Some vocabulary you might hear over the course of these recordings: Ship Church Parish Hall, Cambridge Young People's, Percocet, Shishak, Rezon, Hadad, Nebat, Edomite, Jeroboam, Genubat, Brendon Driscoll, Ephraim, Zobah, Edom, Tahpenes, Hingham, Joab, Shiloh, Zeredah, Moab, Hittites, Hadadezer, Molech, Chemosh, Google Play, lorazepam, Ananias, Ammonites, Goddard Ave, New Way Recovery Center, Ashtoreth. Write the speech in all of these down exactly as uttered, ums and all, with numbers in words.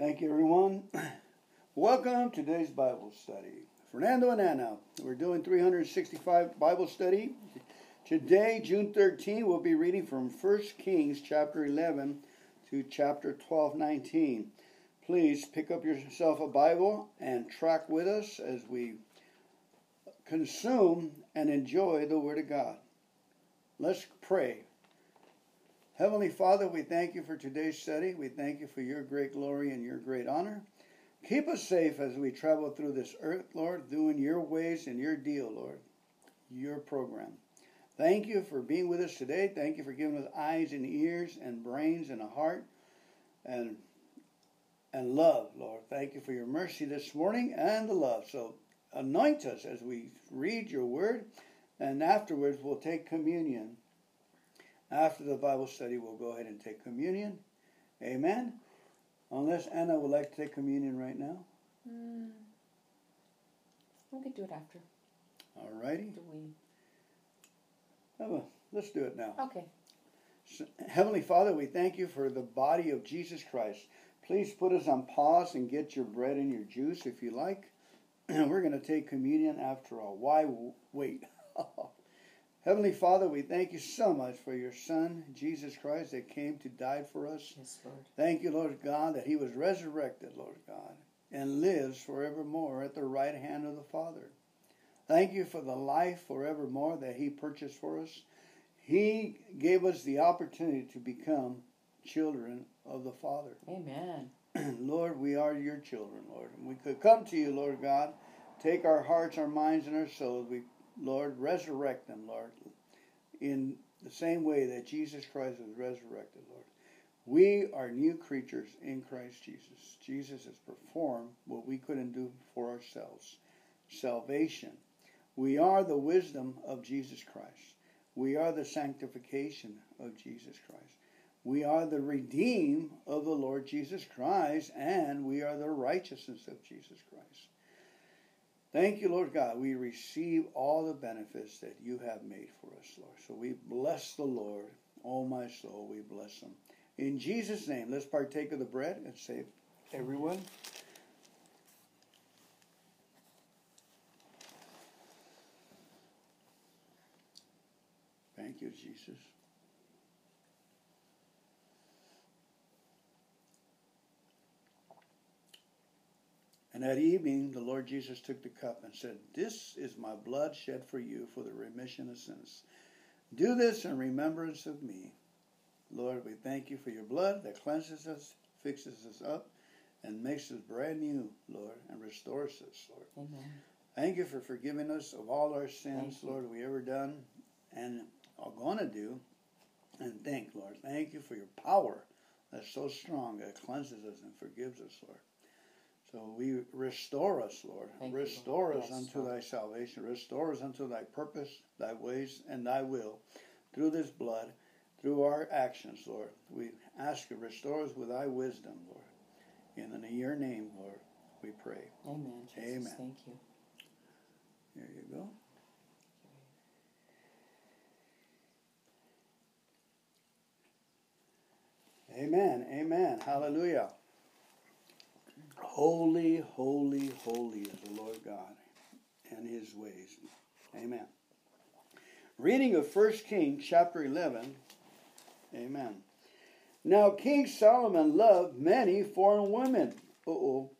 Thank you, everyone. Welcome to today's Bible study. Fernando and Ana, we're doing three hundred sixty-five Bible study. Today, June thirteenth, we'll be reading from First Kings chapter eleven to chapter twelve nineteen. Please pick up yourself a Bible and track with us as we consume and enjoy the Word of God. Let's pray. Heavenly Father, we thank you for today's study. We thank you for your great glory and your great honor. Keep us safe as we travel through this earth, Lord, doing your ways and your deal, Lord, your program. Thank you for being with us today. Thank you for giving us eyes and ears and brains and a heart and, and love, Lord. Thank you for your mercy this morning and the love. So anoint us as we read your word, and afterwards we'll take communion. After the Bible study, we'll go ahead and take communion. Amen. Unless Anna would like to take communion right now. Mm. We could do it after. All righty. Do we? Oh, well, let's do it now. Okay. So, Heavenly Father, we thank you for the body of Jesus Christ. Please put us on pause and get your bread and your juice if you like. We're going to take communion after all. Why wait? Heavenly Father, we thank you so much for your Son, Jesus Christ, that came to die for us. Yes, Lord. Thank you, Lord God, that he was resurrected, Lord God, and lives forevermore at the right hand of the Father. Thank you for the life forevermore that he purchased for us. He gave us the opportunity to become children of the Father. Amen. Lord, we are your children, Lord. And we could come to you, Lord God, take our hearts, our minds, and our souls. We Lord, resurrect them, Lord, in the same way that Jesus Christ was resurrected, Lord. We are new creatures in Christ Jesus. Jesus has performed what we couldn't do for ourselves. Salvation. We are the wisdom of Jesus Christ. We are the sanctification of Jesus Christ. We are the redeemed of the Lord Jesus Christ, and we are the righteousness of Jesus Christ. Thank you, Lord God. We receive all the benefits that you have made for us, Lord. So we bless the Lord. Oh, my soul, we bless him. In Jesus' name, let's partake of the bread and save everyone. Thank you, Jesus. And that evening, the Lord Jesus took the cup and said, "This is my blood shed for you for the remission of sins. Do this in remembrance of me." Lord, we thank you for your blood that cleanses us, fixes us up, and makes us brand new, Lord, and restores us, Lord. Amen. Thank you for forgiving us of all our sins, Lord, we ever done and are going to do. And thank, Lord, thank you for your power that's so strong that cleanses us and forgives us, Lord. So we restore us, Lord. Thank restore you, Lord. us yes, unto Lord. thy salvation. Restore us unto thy purpose, thy ways, and thy will. Through this blood, through our actions, Lord. We ask you, restore us with thy wisdom, Lord. In your name, Lord, we pray. Amen. Jesus, amen. Thank you. There you go. Amen. Amen. Hallelujah. Holy, holy, holy is the Lord God and his ways. Amen. Reading of First Kings chapter eleven. Amen. Now King Solomon loved many foreign women. Uh-oh.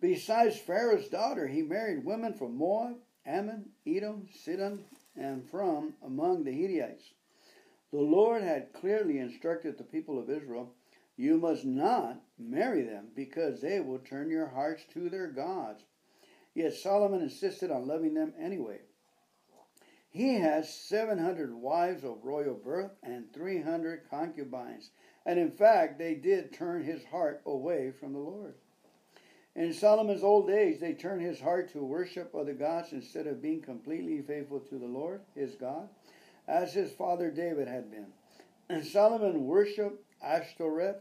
Besides Pharaoh's daughter, he married women from Moab, Ammon, Edom, Sidon, and from among the Hittites. The Lord had clearly instructed the people of Israel, "You must not marry them, because they will turn your hearts to their gods." Yet Solomon insisted on loving them anyway. He had seven hundred wives of royal birth and three hundred concubines. And in fact, they did turn his heart away from the Lord. In Solomon's old age, they turned his heart to worship other gods instead of being completely faithful to the Lord, his God, as his father David had been. And Solomon worshipped Ashtoreth,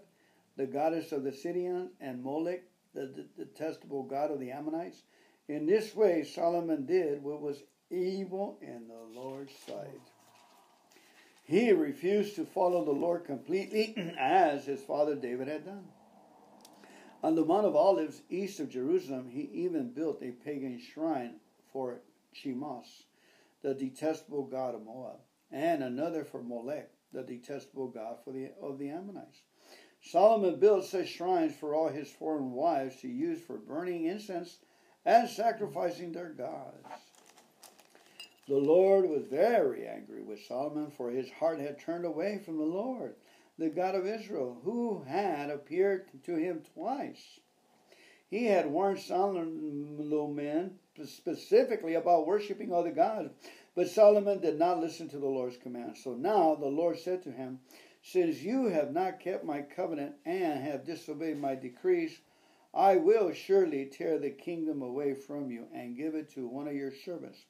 the goddess of the Sidonians, and Molech, the detestable god of the Ammonites. In this way, Solomon did what was evil in the Lord's sight. He refused to follow the Lord completely as his father David had done. On the Mount of Olives, east of Jerusalem, he even built a pagan shrine for Chemosh, the detestable god of Moab, and another for Molech, the detestable god for the, of the Ammonites. Solomon built such shrines for all his foreign wives to use for burning incense and sacrificing their gods. The Lord was very angry with Solomon, for his heart had turned away from the Lord, the God of Israel, who had appeared to him twice. He had warned Solomon specifically about worshiping other gods, but Solomon did not listen to the Lord's command. So now the Lord said to him, "Since you have not kept my covenant and have disobeyed my decrees, I will surely tear the kingdom away from you and give it to one of your servants.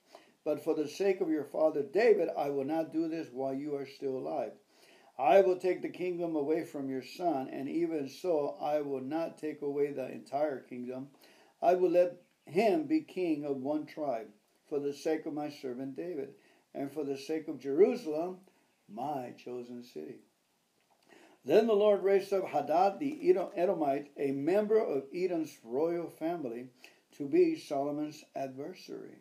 But for the sake of your father David, I will not do this while you are still alive. I will take the kingdom away from your son, and even so I will not take away the entire kingdom. I will let him be king of one tribe, for the sake of my servant David, and for the sake of Jerusalem, my chosen city." Then the Lord raised up Hadad the Edomite, a member of Edom's royal family, to be Solomon's adversary.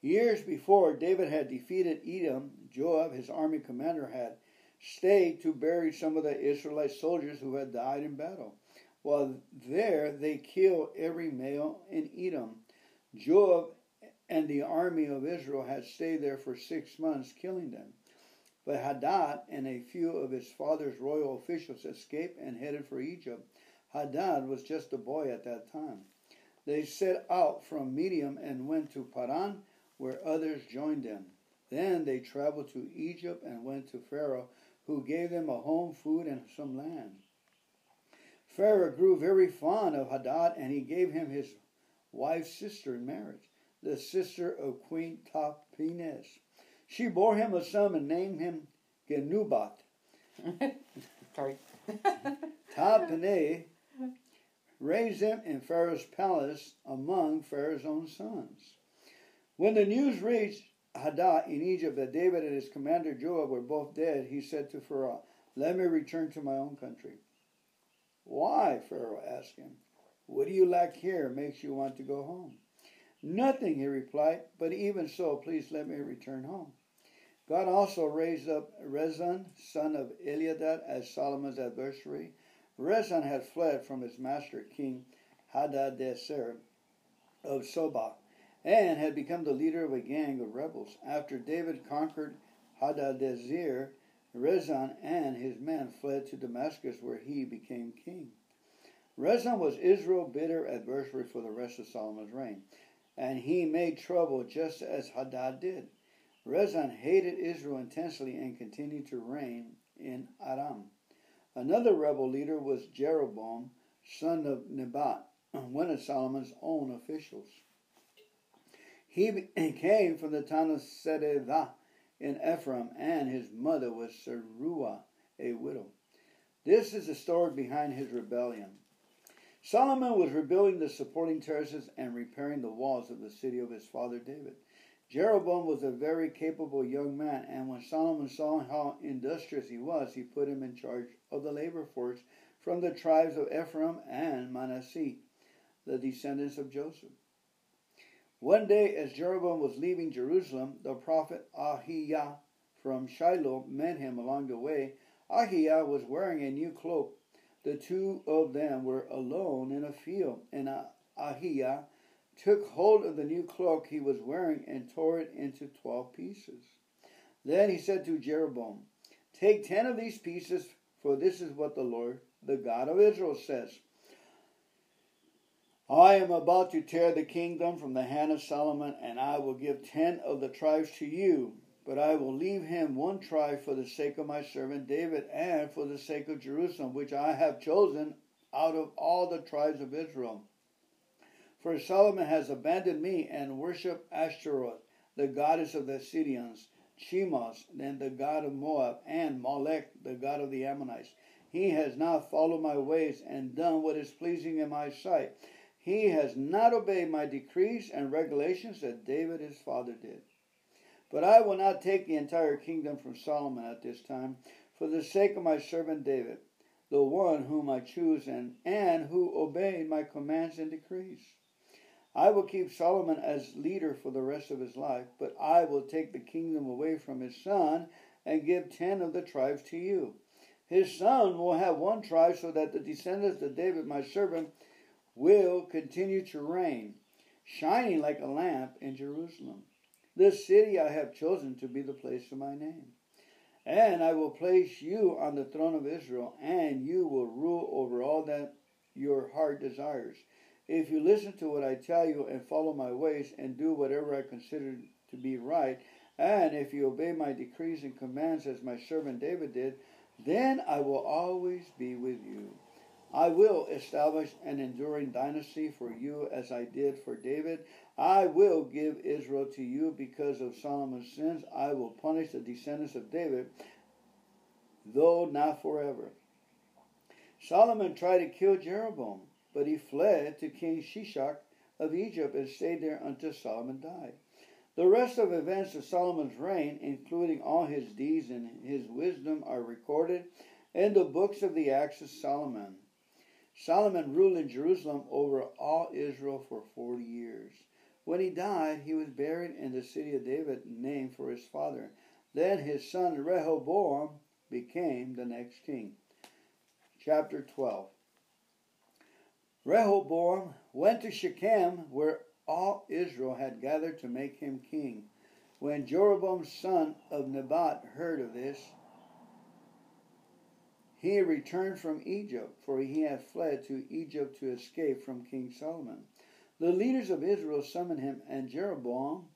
Years before David had defeated Edom, Joab, his army commander, had stayed to bury some of the Israelite soldiers who had died in battle. While there, they killed every male in Edom. Joab and the army of Israel had stayed there for six months, killing them. But Hadad and a few of his father's royal officials escaped and headed for Egypt. Hadad was just a boy at that time. They set out from Midian and went to Paran, where others joined them. Then they traveled to Egypt and went to Pharaoh, who gave them a home, food, and some land. Pharaoh grew very fond of Hadad, and he gave him his wife's sister in marriage, the sister of Queen Tahpenes. She bore him a son and named him Genubat. Sorry. Tahpenes raised him in Pharaoh's palace among Pharaoh's own sons. When the news reached Hadad in Egypt that David and his commander Joab were both dead, he said to Pharaoh, "Let me return to my own country." "Why?" Pharaoh asked him. "What do you lack here makes you want to go home?" "Nothing," he replied, "but even so, please let me return home." God also raised up Rezon, son of Eliadad, as Solomon's adversary. Rezon had fled from his master, King Hadadezer of Zobah, and had become the leader of a gang of rebels. After David conquered Hadadezer, Rezon and his men fled to Damascus, where he became king. Rezon was Israel's bitter adversary for the rest of Solomon's reign, and he made trouble just as Hadad did. Rezon hated Israel intensely and continued to reign in Aram. Another rebel leader was Jeroboam, son of Nebat, one of Solomon's own officials. He came from the town of Zeredah in Ephraim, and his mother was Zeruah, a widow. This is the story behind his rebellion. Solomon was rebuilding the supporting terraces and repairing the walls of the city of his father David. Jeroboam was a very capable young man, and when Solomon saw how industrious he was, he put him in charge of the labor force from the tribes of Ephraim and Manasseh, the descendants of Joseph. One day, as Jeroboam was leaving Jerusalem, the prophet Ahijah from Shiloh met him along the way. Ahijah was wearing a new cloak. The two of them were alone in a field, and Ahijah took hold of the new cloak he was wearing and tore it into twelve pieces. Then he said to Jeroboam, "Take ten of these pieces, for this is what the Lord, the God of Israel, says. I am about to tear the kingdom from the hand of Solomon, and I will give ten of the tribes to you. But I will leave him one tribe for the sake of my servant David and for the sake of Jerusalem, which I have chosen out of all the tribes of Israel. For Solomon has abandoned me and worshipped Ashtoreth, the goddess of the Sidonians, Chemosh, then the god of Moab, and Molech, the god of the Ammonites. He has not followed my ways and done what is pleasing in my sight. He has not obeyed my decrees and regulations that David his father did. But I will not take the entire kingdom from Solomon at this time, for the sake of my servant David. the one whom I choose, and, and who obeyed my commands and decrees. I will keep Solomon as leader for the rest of his life, but I will take the kingdom away from his son and give ten of the tribes to you. His son will have one tribe, so that the descendants of David, my servant, will continue to reign, shining like a lamp in Jerusalem. This city I have chosen to be the place of my name. And I will place you on the throne of Israel, and you will rule over all that your heart desires. If you listen to what I tell you and follow my ways and do whatever I consider to be right, and if you obey my decrees and commands as my servant David did, then I will always be with you. I will establish an enduring dynasty for you as I did for David. I will give Israel to you because of Solomon's sins. I will punish the descendants of David, though not forever. Solomon tried to kill Jeroboam, but he fled to King Shishak of Egypt and stayed there until Solomon died. The rest of events of Solomon's reign, including all his deeds and his wisdom, are recorded in the books of the Acts of Solomon. Solomon ruled in Jerusalem over all Israel for forty years. When he died, he was buried in the city of David, named for his father. Then his son Rehoboam became the next king. Chapter twelve. Rehoboam went to Shechem, where all Israel had gathered to make him king. When Jeroboam, son of Nebat, heard of this, he returned from Egypt, for he had fled to Egypt to escape from King Solomon. The leaders of Israel summoned him, and Jeroboam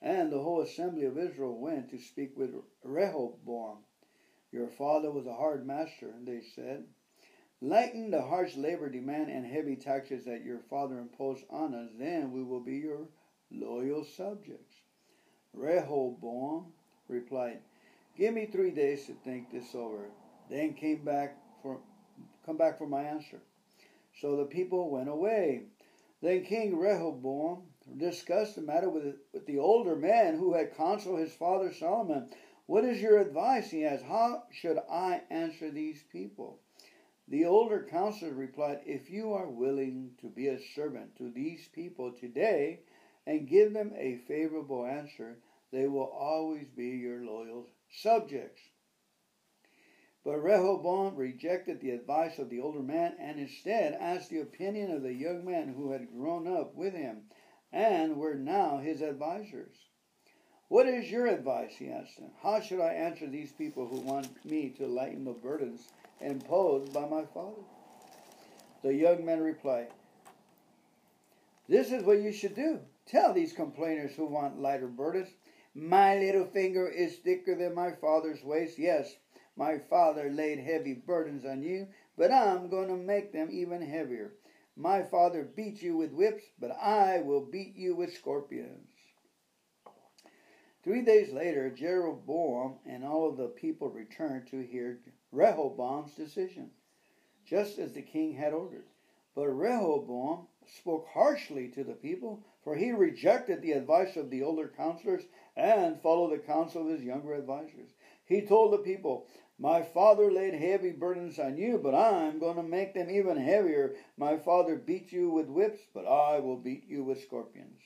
and the whole assembly of Israel went to speak with Rehoboam. Your father was a hard master, they said. Lighten the harsh labor demand and heavy taxes that your father imposed on us, then we will be your loyal subjects. Rehoboam replied, Give me three days to think this over, then came back for, come back for my answer. So the people went away. Then King Rehoboam discussed the matter with, with the older men who had counseled his father Solomon. What is your advice, he asked. How should I answer these people? The older counselors replied, If you are willing to be a servant to these people today and give them a favorable answer, they will always be your loyal subjects. But Rehoboam rejected the advice of the older man and instead asked the opinion of the young men who had grown up with him and were now his advisors. What is your advice, he asked them. How should I answer these people who want me to lighten the burdens imposed by my father? The young men replied, This is what you should do. Tell these complainers who want lighter burdens, My little finger is thicker than my father's waist. Yes, my father laid heavy burdens on you, but I'm going to make them even heavier. My father beat you with whips, but I will beat you with scorpions. Three days later, Jeroboam and all of the people returned to hear Rehoboam's decision, just as the king had ordered. But Rehoboam spoke harshly to the people, for he rejected the advice of the older counselors and followed the counsel of his younger advisors. He told the people, My father laid heavy burdens on you, but I'm going to make them even heavier. My father beat you with whips, but I will beat you with scorpions.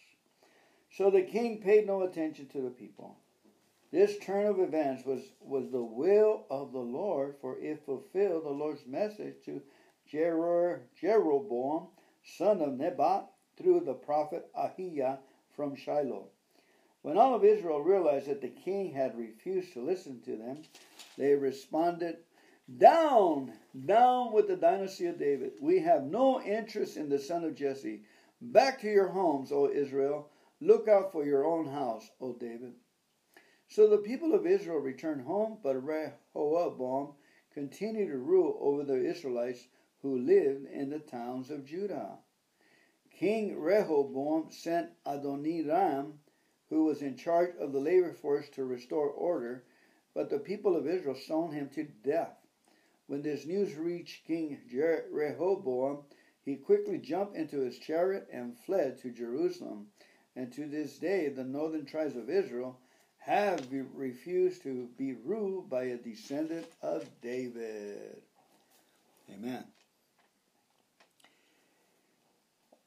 So the king paid no attention to the people. This turn of events was, was the will of the Lord, for it fulfilled the Lord's message to Jer- Jeroboam, son of Nebat, through the prophet Ahijah from Shiloh. When all of Israel realized that the king had refused to listen to them, they responded, Down, down with the dynasty of David. We have no interest in the son of Jesse. Back to your homes, O Israel. Look out for your own house, O David. So the people of Israel returned home, but Rehoboam continued to rule over the Israelites who lived in the towns of Judah. King Rehoboam sent Adoniram, who was in charge of the labor force, to restore order, but the people of Israel stoned him to death. When this news reached King Rehoboam, he quickly jumped into his chariot and fled to Jerusalem. And to this day, the northern tribes of Israel have refused to be ruled by a descendant of David. Amen.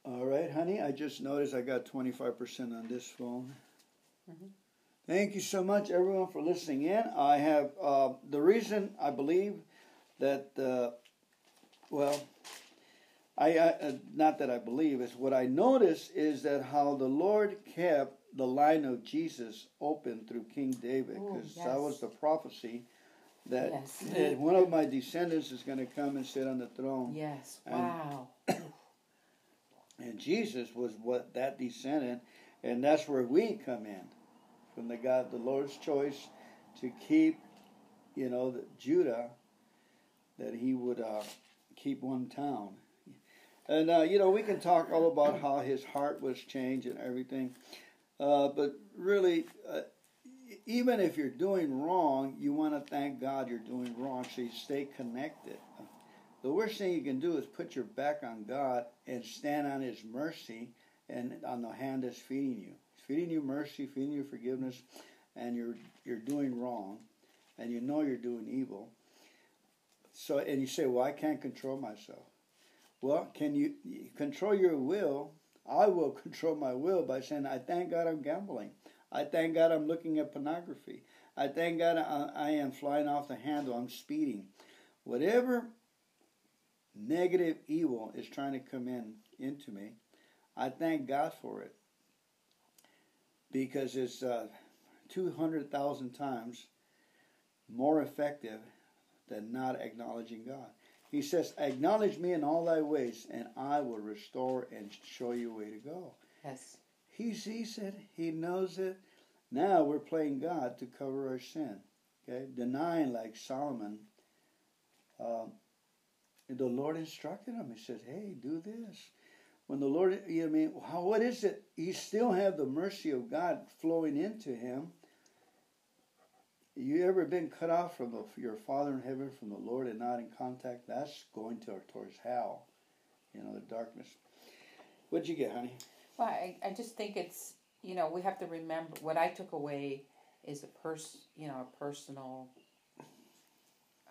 All right, honey, I just noticed I got twenty-five percent on this phone. Mm-hmm. Thank you so much, everyone, for listening in. I have, uh, the reason I believe that, uh, well, I, I not that I believe, it's what I notice is that how the Lord kept the line of Jesus open through King David, because yes. that was the prophecy that, yes. that one of my descendants is going to come and sit on the throne. Yes, and, wow. And Jesus was what that descendant, and that's where we come in, from the God, the Lord's choice to keep, you know, the, Judah, that he would uh, keep one town. And, uh, you know, we can talk all about how his heart was changed and everything. Uh, but really, uh, even if you're doing wrong, you want to thank God you're doing wrong, so you stay connected. The worst thing you can do is put your back on God and stand on his mercy and on the hand that's feeding you. It's feeding you mercy, feeding you forgiveness, and you're you're doing wrong, and you know you're doing evil. So, and you say, well, I can't control myself. Well, can you control your will? I will control my will by saying, I thank God I'm gambling. I thank God I'm looking at pornography. I thank God I, I am flying off the handle. I'm speeding. Whatever negative evil is trying to come in into me, I thank God for it. Because it's uh, two hundred thousand times more effective than not acknowledging God. He says, acknowledge me in all thy ways, and I will restore and show you a way to go. Yes. He sees it. He knows it. Now we're playing God to cover our sin. Okay? Denying, like Solomon, um, the Lord instructed him. He said, hey, do this. When the Lord, you know what I mean, how, what is it? He still had the mercy of God flowing into him. You ever been cut off from the, your Father in heaven, from the Lord, and not in contact? That's going to, towards hell, you know, the darkness. What'd you get, honey? Well, I, I just think it's, you know, we have to remember, what I took away is a pers- you know, a personal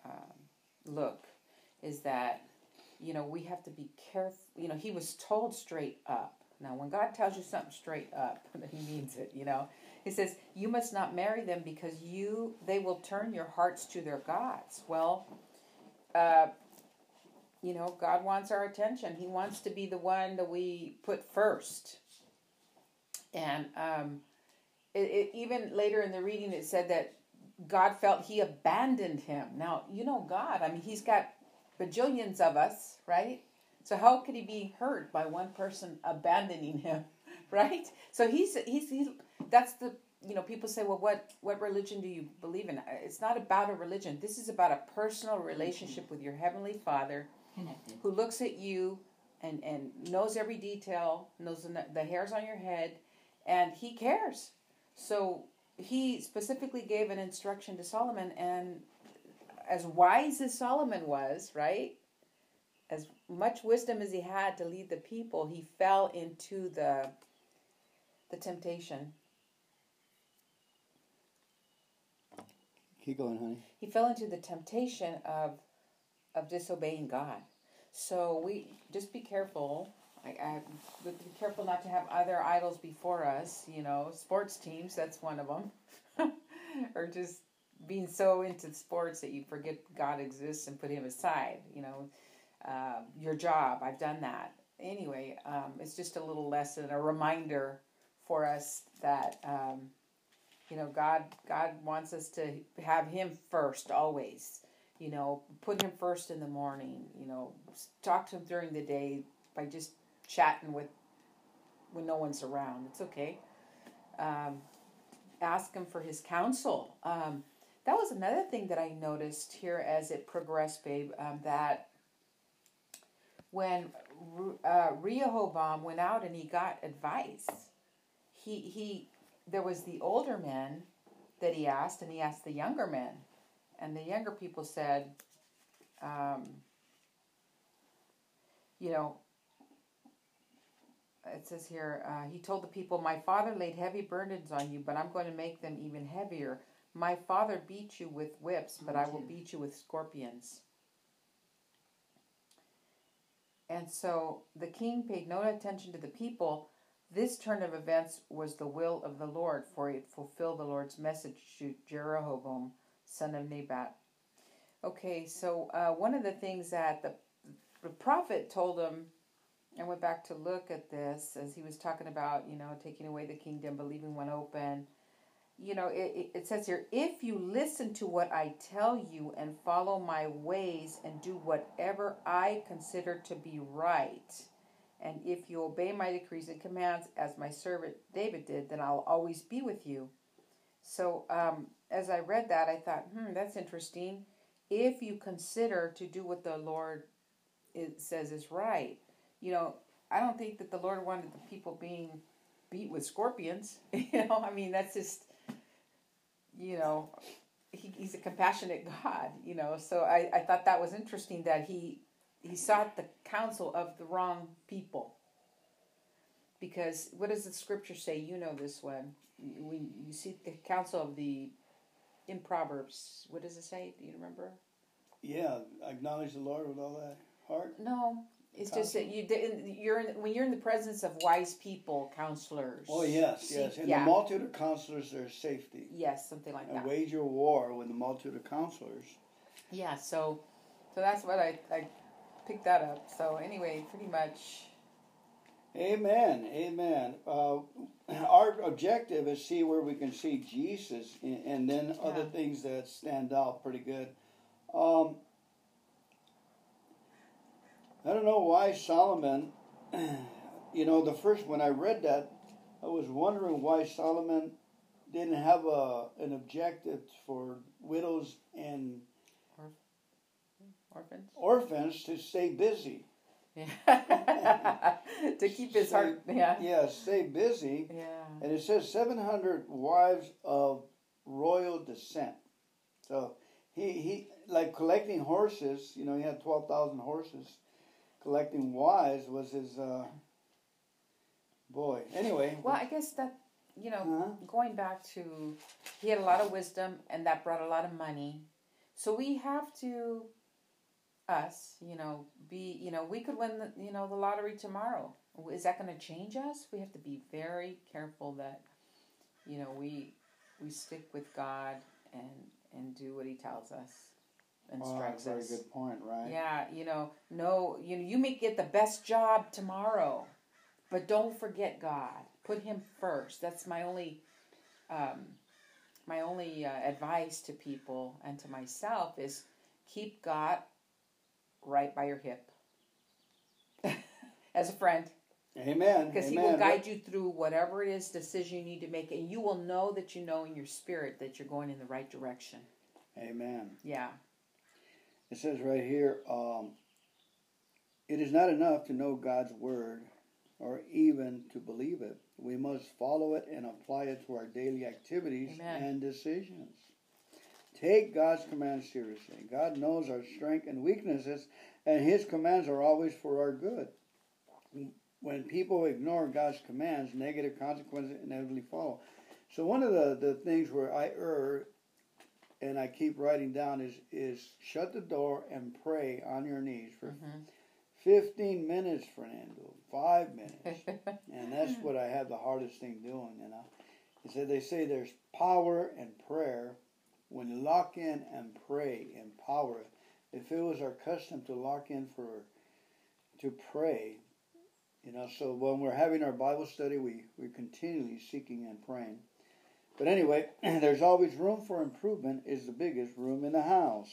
um, look, is that, you know, we have to be careful. You know, he was told straight up. Now, when God tells you something straight up, he means it, you know. He says, you must not marry them because you they will turn your hearts to their gods. Well, uh, you know, God wants our attention. He wants to be the one that we put first. And um, it, it, even later in the reading, it said that God felt he abandoned him. Now, you know God. I mean, he's got bajillions of us, right? So how could he be hurt by one person abandoning him, right? So he's he's he's that's the you know people say, well, what what religion do you believe in? It's not about a religion. This is about a personal relationship with your Heavenly Father, who looks at you and and knows every detail, knows the, the hairs on your head, and he cares. So he specifically gave an instruction to Solomon, and as wise as Solomon was, right? As much wisdom as he had to lead the people, he fell into the the temptation. Keep going, honey. He fell into the temptation of of disobeying God. So we just be careful. I, I be careful not to have other idols before us. You know, sports teams. That's one of them. Or just being so into sports that you forget God exists and put him aside. You know. Uh, your job. I've done that. Anyway, um, it's just a little lesson, a reminder for us that, um, you know, God God wants us to have him first always. You know, put him first in the morning. You know, talk to him during the day by just chatting with when no one's around. It's okay. Um, ask him for his counsel. Um, that was another thing that I noticed here as it progressed, babe, um, that when uh, Rehoboam went out and he got advice, he he there was the older men that he asked, and he asked the younger men, and the younger people said, um, you know, it says here, uh, he told the people, my father laid heavy burdens on you, but I'm going to make them even heavier. My father beat you with whips, but I will beat you with scorpions. And so the king paid no attention to the people. This turn of events was the will of the Lord, for it fulfilled the Lord's message to Jeroboam, son of Nebat. Okay, so uh, one of the things that the, the prophet told him, I went back to look at this as he was talking about, you know, taking away the kingdom, but leaving one open. You know, it, it says here, if you listen to what I tell you and follow my ways and do whatever I consider to be right, and if you obey my decrees and commands as my servant David did, then I'll always be with you. So um, as I read that, I thought, hmm, that's interesting. If you consider to do what the Lord is, says is right. You know, I don't think that the Lord wanted the people being beat with scorpions. You know, I mean, that's just, you know, he, he's a compassionate God, you know. So I, I thought that was interesting that he, he sought the counsel of the wrong people. Because what does the scripture say? You know this one. When you seek the counsel of the, in Proverbs, what does it say? Do you remember? Yeah, acknowledge the Lord with all that heart. No. It's just that you didn't, you're in, when you're in the presence of wise people, counselors. Oh, yes, yes. In yeah. the multitude of counselors, there's safety. Yes, something like and that. And wage a war with the multitude of counselors. Yeah, so so that's what I, I picked that up. So anyway, pretty much. Amen, amen. Uh, our objective is see where we can see Jesus and, and then yeah. other things that stand out pretty good. Um I don't know why Solomon, you know, the first, when I read that, I was wondering why Solomon didn't have a an objective for widows and orphans, orphans to stay busy. Yeah. To keep his stay, heart, yeah. Yeah, stay busy. Yeah. And it says seven hundred wives of royal descent. So he, he like collecting horses, you know, he had twelve thousand horses. Collecting wives was his uh, boy. Anyway. Well, I guess that, you know, uh-huh. going back to, he had a lot of wisdom and that brought a lot of money. So we have to, us, you know, be, you know, we could win, the, you know, the lottery tomorrow. Is that going to change us? We have to be very careful that, you know, we we stick with God and and do what he tells us. And oh, strikes us. That's a very good point, right? Yeah, you know, no, you know, you may get the best job tomorrow, but don't forget God. Put Him first. That's my only, um, my only uh, advice to people and to myself is keep God right by your hip as a friend. Amen. Because He will guide you through whatever it is decision you need to make, and you will know that you know in your spirit that you're going in the right direction. Amen. Yeah. It says right here, um, it is not enough to know God's word or even to believe it. We must follow it and apply it to our daily activities Amen. And decisions. Take God's commands seriously. God knows our strengths and weaknesses, and His commands are always for our good. When people ignore God's commands, negative consequences inevitably follow. So one of the, the things where I err and I keep writing down is, is shut the door and pray on your knees for mm-hmm. fifteen minutes, Fernando, five minutes. And that's what I have the hardest thing doing, you know. He said they say there's power in prayer when you lock in and pray in power. If it was our custom to lock in for, to pray, you know, so when we're having our Bible study, we, we're continually seeking and praying. But anyway, there's always room for improvement is the biggest room in the house.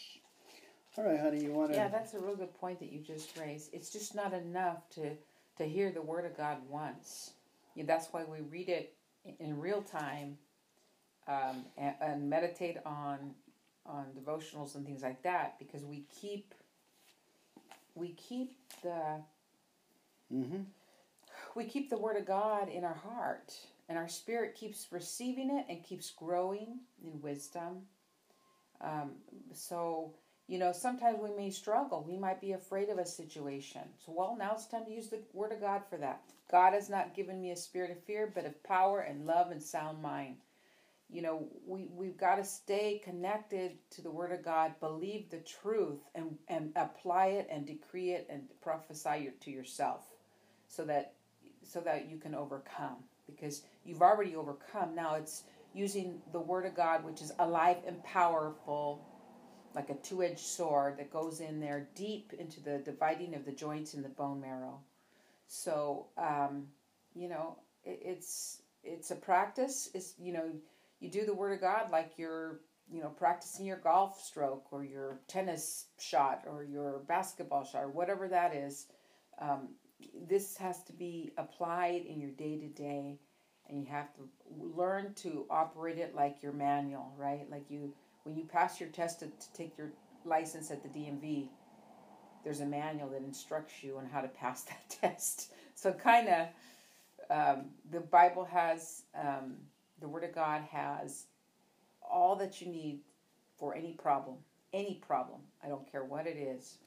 All right, honey, you want to... Yeah, that's a real good point that you just raised. It's just not enough to, to hear the Word of God once. Yeah, that's why we read it in real time um, and, and meditate on on devotionals and things like that because we keep, we keep the... Mm-hmm. We keep the Word of God in our heart. And our spirit keeps receiving it and keeps growing in wisdom. Um, so, you know, sometimes we may struggle. We might be afraid of a situation. So, well, now it's time to use the Word of God for that. God has not given me a spirit of fear, but of power and love and sound mind. You know, we, we've got to stay connected to the Word of God, believe the truth, and, and apply it and decree it and prophesy your, to yourself so that so that you can overcome. Because you've already overcome. Now it's using the Word of God, which is alive and powerful, like a two-edged sword that goes in there deep into the dividing of the joints and the bone marrow. So, um, you know, it, it's it's a practice. It's, you know, you do the Word of God like you're, you know, practicing your golf stroke or your tennis shot or your basketball shot or whatever that is. Um, this has to be applied in your day-to-day, and you have to learn to operate it like your manual, right? Like you... When you pass your test to, to take your license at the D M V, there's a manual that instructs you on how to pass that test. So kind of, um, the Bible has, um, the Word of God has all that you need for any problem, any problem. I don't care what it is.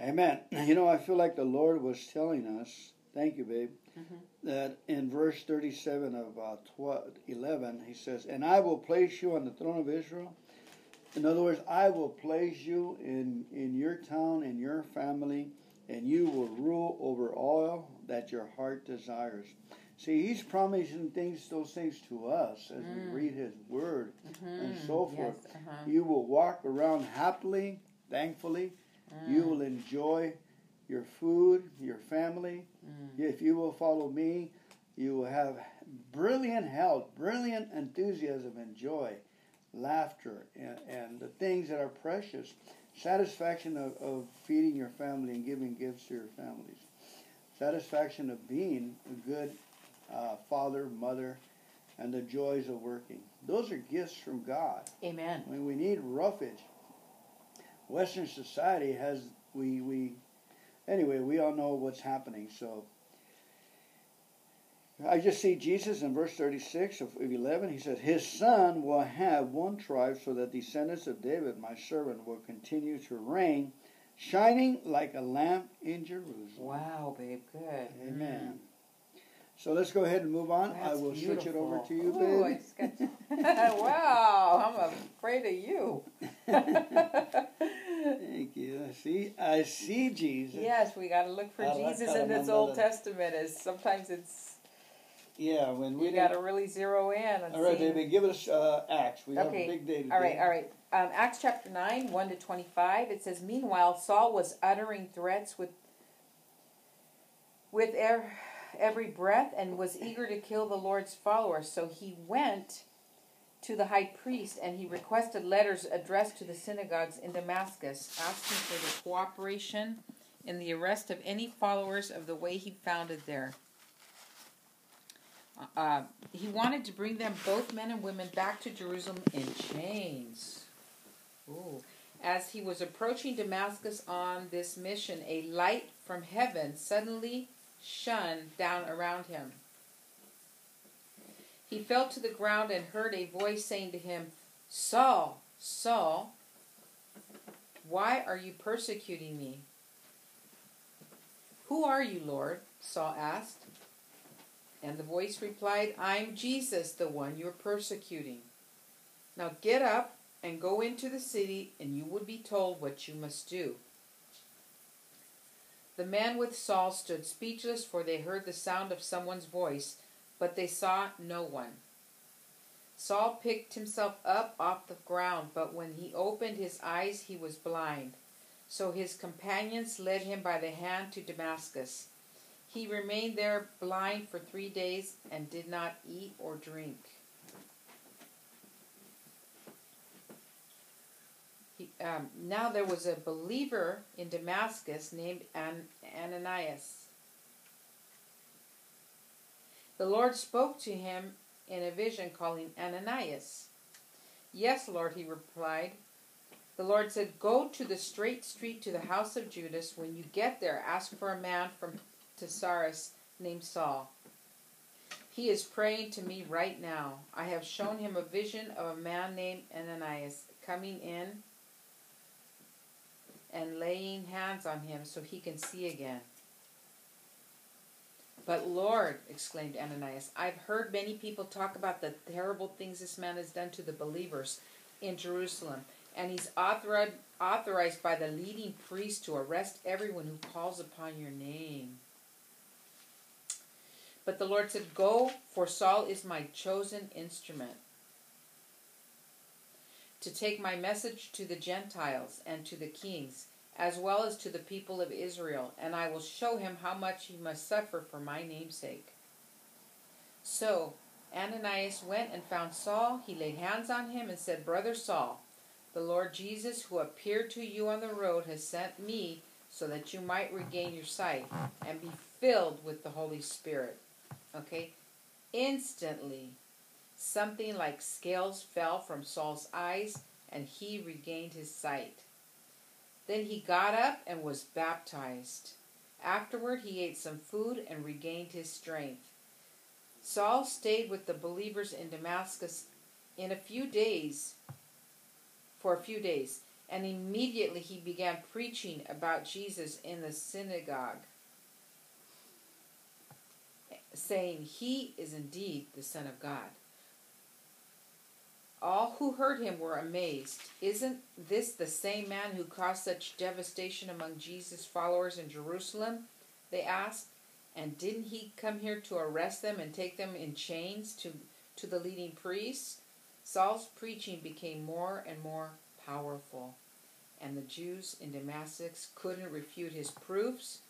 Amen. You know, I feel like the Lord was telling us, thank you, babe, mm-hmm. that in verse thirty-seven of uh, twelve, eleven, he says, "And I will place you on the throne of Israel." In other words, I will place you in, in your town, in your family, and you will rule over all that your heart desires. See, he's promising things, those things to us as mm. we read his word mm-hmm. and so forth. Yes, uh-huh. You will walk around happily, thankfully. Mm. You will enjoy your food, your family. Mm. If you will follow me, you will have brilliant health, brilliant enthusiasm and joy. Laughter and, and the things that are precious, satisfaction of, of feeding your family and giving gifts to your families, satisfaction of being a good uh, father, mother, and the joys of working. Those are gifts from God. Amen. When we need roughage, Western society has we we anyway we all know what's happening. So I just see Jesus in verse thirty-six of eleven. He says, "His son will have one tribe, so that the descendants of David, my servant, will continue to reign, shining like a lamp in Jerusalem." Wow, babe, good. Amen. Mm. So let's go ahead and move on. That's I will beautiful. Switch it over to you, babe. Ooh, I just got you. Wow, I'm afraid of you. Thank you. See, I see Jesus. Yes, we got to look for I Jesus like in this Old mother. Testament. As sometimes it's. Yeah, when we got to really zero in. On all right, baby, give us uh, Acts. We okay. have a big day today. All right, all right. Um, Acts chapter nine, one to twenty-five. It says, "Meanwhile, Saul was uttering threats with with er, every breath and was eager to kill the Lord's followers. So he went to the high priest and he requested letters addressed to the synagogues in Damascus, asking for the cooperation in the arrest of any followers of the way he founded there. Uh, he wanted to bring them, both men and women, back to Jerusalem in chains." Ooh. "As he was approaching Damascus on this mission, a light from heaven suddenly shone down around him. He fell to the ground and heard a voice saying to him, 'Saul, Saul, why are you persecuting me?' 'Who are you, Lord?' Saul asked. And the voice replied, 'I'm Jesus, the one you're persecuting. Now get up and go into the city, and you will be told what you must do.' The man with Saul stood speechless, for they heard the sound of someone's voice, but they saw no one. Saul picked himself up off the ground, but when he opened his eyes, he was blind. So his companions led him by the hand to Damascus. He remained there blind for three days and did not eat or drink. He, um, now there was a believer in Damascus named An- Ananias. The Lord spoke to him in a vision, calling, 'Ananias.' 'Yes, Lord,' he replied. The Lord said, 'Go to the straight street to the house of Judas. When you get there, ask for a man from Tarsus named Saul. He is praying to me right now. I have shown him a vision of a man named Ananias coming in and laying hands on him so he can see again.' But Lord, exclaimed Ananias, I've heard many people talk about the terrible things this man has done to the believers in Jerusalem. And he's authorized, authorized by the leading priest to arrest everyone who calls upon your name. But the Lord said, Go, for Saul is my chosen instrument to take my message to the Gentiles and to the kings, as well as to the people of Israel, and I will show him how much he must suffer for my name's sake. So Ananias went and found Saul. He laid hands on him and said, Brother Saul, the Lord Jesus, who appeared to you on the road, has sent me so that you might regain your sight and be filled with the Holy Spirit. Okay? Instantly, something like scales fell from Saul's eyes, and he regained his sight. Then he got up and was baptized. Afterward, he ate some food and regained his strength. Saul stayed with the believers in Damascus in a few days, for a few days, and immediately he began preaching about Jesus in the synagogue, saying, He is indeed the Son of God. All who heard him were amazed. Isn't this the same man who caused such devastation among Jesus' followers in Jerusalem? They asked. And didn't he come here to arrest them and take them in chains to, to the leading priests? Saul's preaching became more and more powerful, and the Jews in Damascus couldn't refute his proofs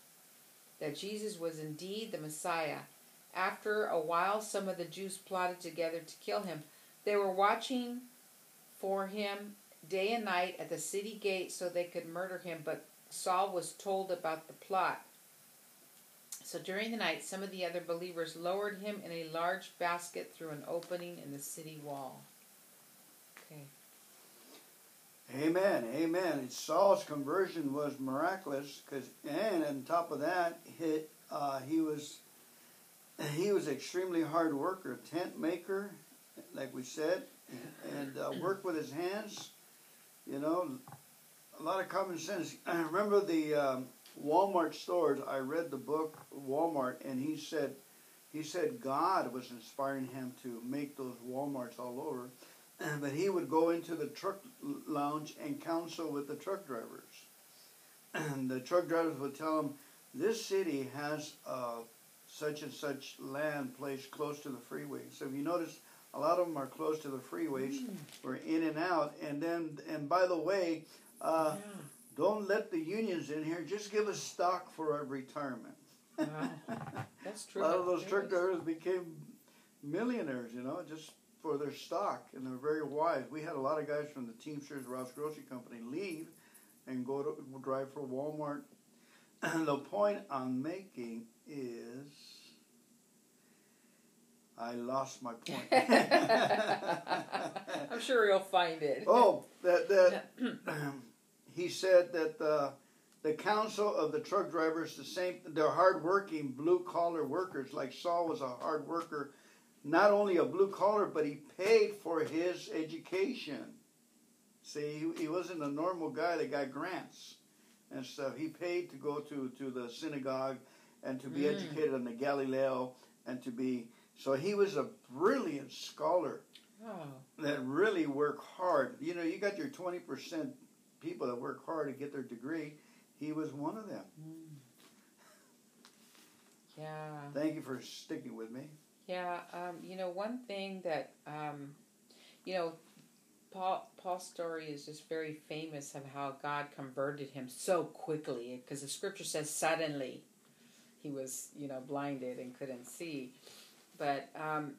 that Jesus was indeed the Messiah. After a while, some of the Jews plotted together to kill him. They were watching for him day and night at the city gate so they could murder him, but Saul was told about the plot. So during the night, some of the other believers lowered him in a large basket through an opening in the city wall. Okay. Amen, amen. And Saul's conversion was miraculous, cause, and on top of that, he, uh, he was he was an extremely hard worker, a tent maker, like we said, and uh, worked with his hands. You know, a lot of common sense. I remember the um, Walmart stores. I read the book Walmart, and he said, he said God was inspiring him to make those Walmarts all over. But he would go into the truck lounge and counsel with the truck drivers. And the truck drivers would tell him, this city has uh, such and such land placed close to the freeway. So if you notice, a lot of them are close to the freeways. Mm. We're in and out. And then, and by the way, uh, yeah. Don't let the unions in here. Just give us stock for our retirement. Wow. That's true. A lot of those truck drivers became millionaires, you know, just for their stock. And they're very wise. We had a lot of guys from the Teamsters, Ralph's Grocery Company, leave and go to drive for Walmart. And the point I'm making is, I lost my point. I'm sure you'll find it. Oh, that, that um, he said that the, the counsel of the truck drivers, the same, they're hard-working blue-collar workers. Like Saul was a hard worker, not only a blue-collar, but he paid for his education. See, he, he wasn't a normal guy that got grants and stuff. He paid to go to, to the synagogue and to be mm. educated on the Galileo and to be... So he was a brilliant scholar oh. that really worked hard. You know, you got your twenty percent people that work hard to get their degree. He was one of them. Mm. Yeah. Thank you for sticking with me. Yeah. Um, you know, one thing that, um, you know, Paul Paul's story is just very famous of how God converted him so quickly, because the scripture says suddenly he was, you know, blinded and couldn't see. But um,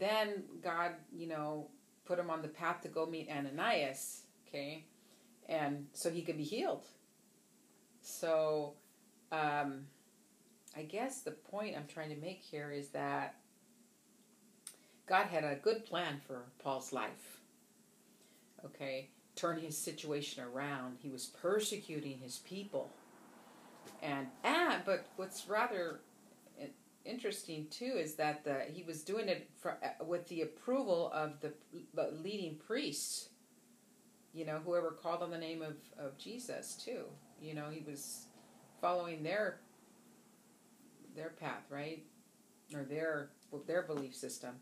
then God, you know, put him on the path to go meet Ananias, okay? And so he could be healed. So um, I guess the point I'm trying to make here is that God had a good plan for Paul's life, okay? Turn his situation around. He was persecuting his people. And, and but what's rather... interesting too is that the, he was doing it for, uh, with the approval of the, the leading priests, you know, whoever called on the name of, of Jesus too. You know, he was following their their path, right? Or their their belief system.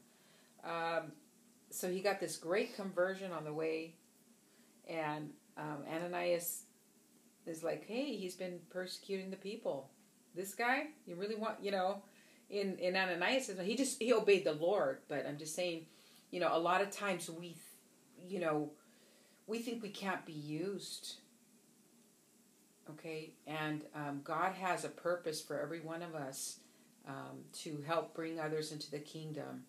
Um, so he got this great conversion on the way, and um, Ananias is like, hey, he's been persecuting the people. This guy, you really want, you know, in, in Ananias, he just, he obeyed the Lord, but I'm just saying, you know, a lot of times we, you know, we think we can't be used, okay? And um, God has a purpose for every one of us um, to help bring others into the kingdom.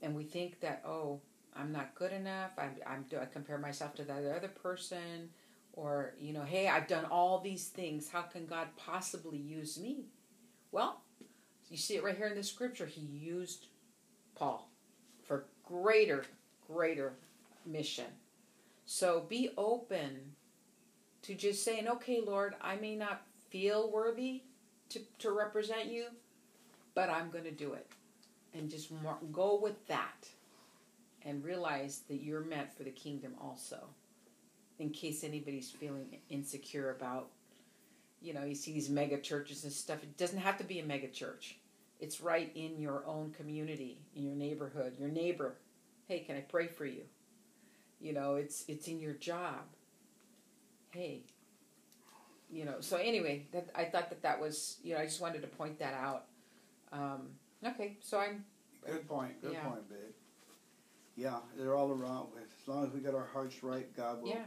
And we think that, oh, I'm not good enough. I'm, I'm, I compare myself to that other person. Or, you know, hey, I've done all these things. How can God possibly use me? Well, you see it right here in the scripture. He used Paul for greater, greater mission. So be open to just saying, okay, Lord, I may not feel worthy to, to represent you, but I'm going to do it. And just go with that and realize that you're meant for the kingdom also. In case anybody's feeling insecure about, you know, you see these mega churches and stuff. It doesn't have to be a mega church. It's right in your own community, in your neighborhood, your neighbor. Hey, can I pray for you? You know, it's it's in your job. Hey, you know, so anyway, that, I thought that that was, you know, I just wanted to point that out. Um, okay, so I'm... Good point, good yeah. point, babe. Yeah, they're all around. As long as we get our hearts right, God will... Yeah.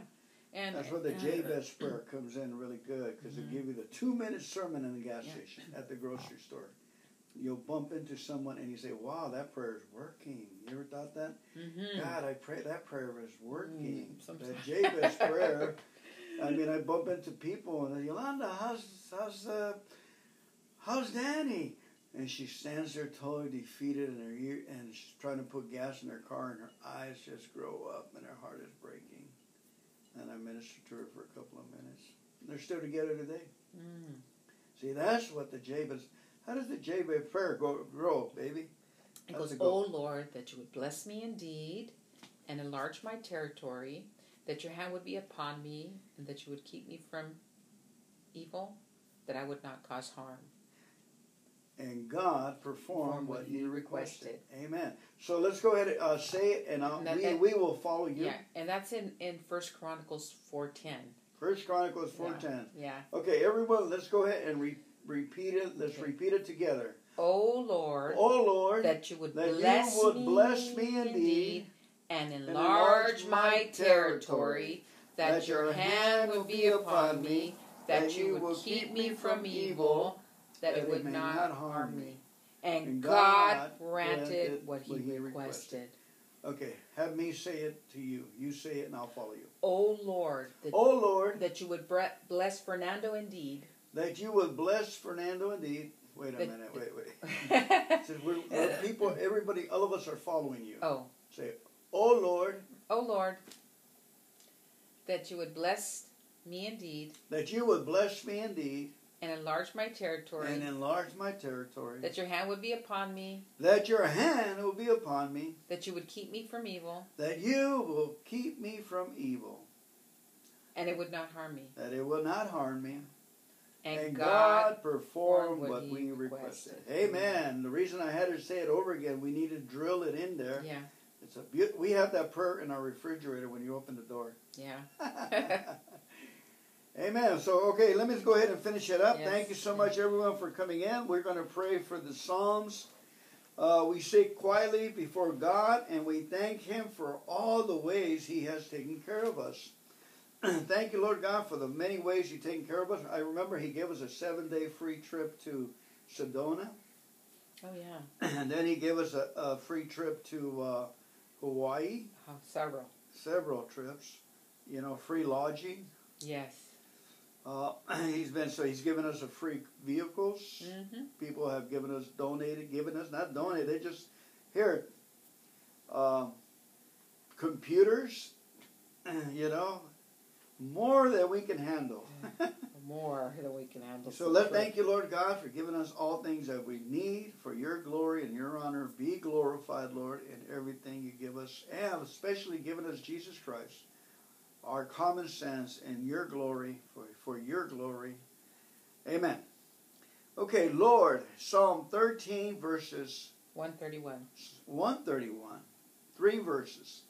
And, That's where the and, Jabez prayer comes in really good, because mm-hmm. they give you the two-minute sermon in the gas yeah. station at the grocery store. You'll bump into someone and you say, wow, that prayer is working. You ever thought that? Mm-hmm. God, I pray that prayer is working. Mm, that Jabez prayer. I mean, I bump into people and they, Yolanda, how's, how's, uh, how's Danny? And she stands there totally defeated in her ear, and she's trying to put gas in her car, and her eyes just grow up and her heart is breaking. And I ministered to her for a couple of minutes. They're still together today. Mm. See, that's what the Jabez... How does the Jabez prayer go, grow, baby? It How's goes, it go? Oh, Lord, that you would bless me indeed and enlarge my territory, that your hand would be upon me, and that you would keep me from evil, that I would not cause harm. And God performed what you requested. requested. Amen. So let's go ahead and uh, say it, and, I'll, and that, we, that, we will follow you. Yeah, and that's in, in First Chronicles four ten. First Chronicles four ten. Yeah. yeah. Okay, everyone, let's go ahead and re- repeat it. Let's okay. repeat it together. Oh, Lord. Oh, Lord. That you would, that bless, you would me bless me indeed. And enlarge, and enlarge my territory. That, that your hand would be upon me. That you would keep me from evil. That, that it would not, not harm me. me. And, and God, God granted what he, what he requested. requested. Okay, have me say it to you. You say it and I'll follow you. Oh Lord, that, oh Lord, that you would bless Fernando indeed. That you would bless Fernando indeed. Wait a that, minute, wait, wait. Says we're, we're people, everybody, all of us are following you. Oh. Say it. Oh Lord. Oh Lord, that you would bless me indeed. That you would bless me indeed. And enlarge my territory. And enlarge my territory. That your hand would be upon me. That your hand will be upon me. That you would keep me from evil. That you will keep me from evil. And it would not harm me. That it will not harm me. And, and God, God performed what, what we requested. requested. Amen. Amen. The reason I had to say it over again, we need to drill it in there. Yeah. It's a be- We have that prayer in our refrigerator when you open the door. Yeah. Amen. So, okay, let me just go ahead and finish it up. Yes. Thank you so much, everyone, for coming in. We're going to pray for the Psalms. Uh, we sit quietly before God, and we thank Him for all the ways He has taken care of us. Thank you, Lord God, for the many ways You've taken care of us. I remember He gave us a seven-day free trip to Sedona. Oh, yeah. And then He gave us a, a free trip to uh, Hawaii. Oh, several. Several trips. You know, free lodging. Yes. Uh, he's been so he's given us a free vehicles. Mm-hmm. People have given us donated, given us not donated. They just here uh, computers, you know, more than we can handle. Yeah, more than we can handle. So let thank you, Lord God, for giving us all things that we need for Your glory and Your honor. Be glorified, Lord, in everything You give us, and especially giving us Jesus Christ. Our common sense and Your glory, for, for Your glory. Amen. Okay, Lord, Psalm thirteen, verses one thirty-one. one thirty-one. Three verses.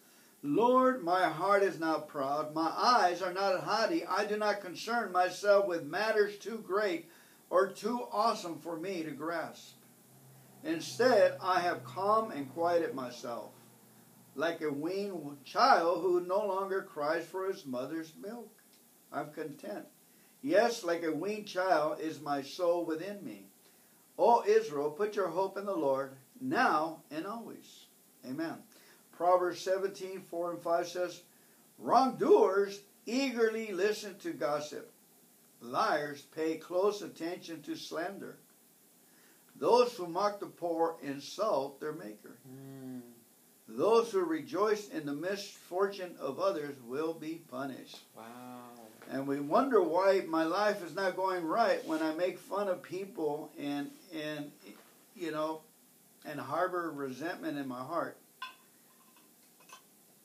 Lord, my heart is not proud. My eyes are not haughty. I do not concern myself with matters too great or too awesome for me to grasp. Instead, I have calmed and quieted myself, like a weaned child who no longer cries for his mother's milk. I'm content. Yes, like a weaned child is my soul within me. O Israel, put your hope in the Lord, now and always. Amen. Proverbs seventeen, four and five says, wrongdoers eagerly listen to gossip. Liars pay close attention to slander. Those who mock the poor insult their maker. Mm. Those who rejoice in the misfortune of others will be punished. Wow. And we wonder why my life is not going right when I make fun of people and, and you know, and harbor resentment in my heart.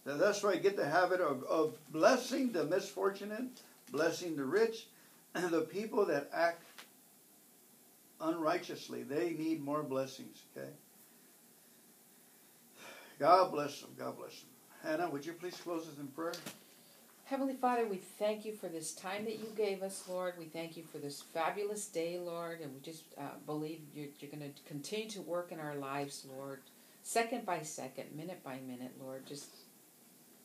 Now that's why I get the habit of, of blessing the misfortunate, blessing the rich, and the people that act unrighteously. They need more blessings, okay? God bless them. God bless them. Hannah, would you please close us in prayer? Heavenly Father, we thank you for this time that you gave us, Lord. We thank you for this fabulous day, Lord. And we just uh, believe you're, you're going to continue to work in our lives, Lord. Second by second, minute by minute, Lord. Just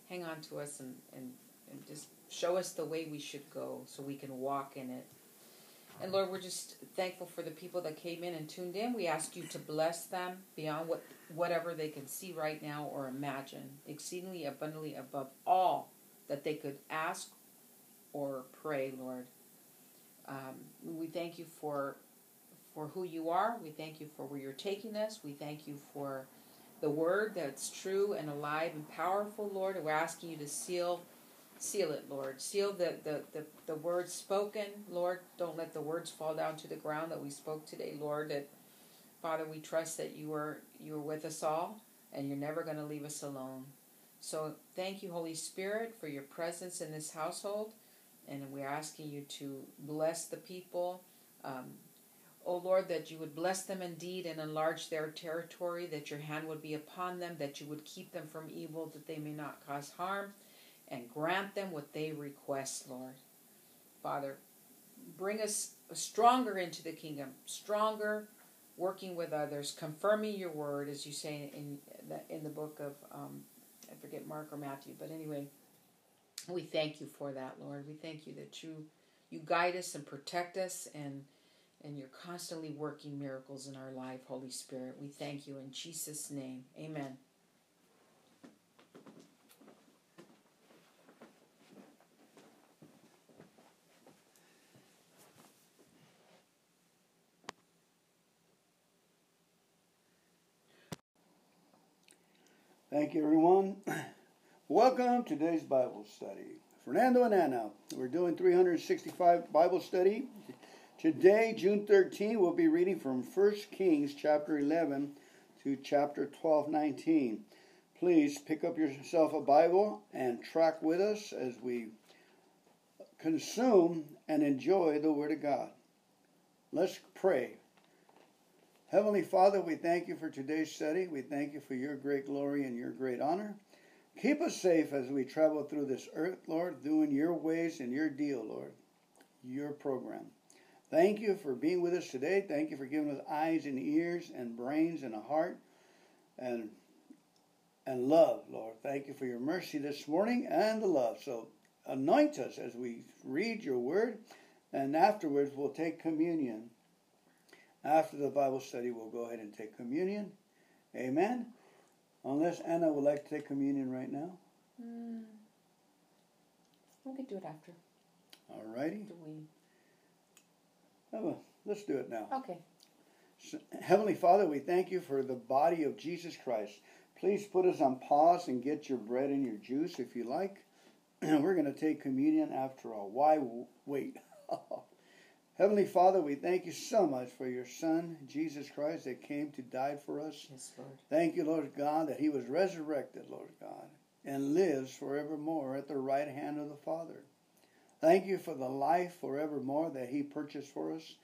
hang on to us and, and, and just show us the way we should go so we can walk in it. And Lord, we're just thankful for the people that came in and tuned in. We ask you to bless them beyond what whatever they can see right now or imagine, exceedingly abundantly above all that they could ask or pray, Lord. Um, we thank you for for who you are. We thank you for where you're taking us. We thank you for the word that's true and alive and powerful, Lord. And we're asking you to seal Seal it, Lord. Seal the, the, the, the words spoken, Lord. Don't let the words fall down to the ground that we spoke today, Lord. That, Father, we trust that you are, you are with us all, and you're never going to leave us alone. So thank you, Holy Spirit, for your presence in this household. And we're asking you to bless the people. Um, oh, Lord, that you would bless them indeed and enlarge their territory, that your hand would be upon them, that you would keep them from evil, that they may not cause harm. And grant them what they request, Lord. Father, bring us stronger into the kingdom, stronger working with others, confirming your word, as you say in the, in the book of, um, I forget, Mark or Matthew. But anyway, we thank you for that, Lord. We thank you that you you guide us and protect us, and, and you're constantly working miracles in our life, Holy Spirit. We thank you in Jesus' name. Amen. Thank you, everyone. Welcome to today's Bible study. Fernando and Anna, we're doing three hundred sixty-five Bible study. Today, June thirteenth, we'll be reading from First Kings chapter eleven to chapter twelve nineteen. Please pick up yourself a Bible and track with us as we consume and enjoy the Word of God. Let's pray. Heavenly Father, we thank you for today's study. We thank you for your great glory and your great honor. Keep us safe as we travel through this earth, Lord, doing your ways and your deal, Lord, your program. Thank you for being with us today. Thank you for giving us eyes and ears and brains and a heart and, and love, Lord. Thank you for your mercy this morning and the love. So anoint us as we read your word, and afterwards we'll take communion. After the Bible study, we'll go ahead and take communion. Amen. Unless Anna would like to take communion right now. Mm. We can do it after. All righty. Do we? Oh, well, let's do it now. Okay. So, Heavenly Father, we thank you for the body of Jesus Christ. Please put us on pause and get your bread and your juice if you like. We're going to take communion after all. Why wait? Heavenly Father, we thank you so much for your Son, Jesus Christ, that came to die for us. Yes, Lord. Thank you, Lord God, that he was resurrected, Lord God, and lives forevermore at the right hand of the Father. Thank you for the life forevermore that he purchased for us.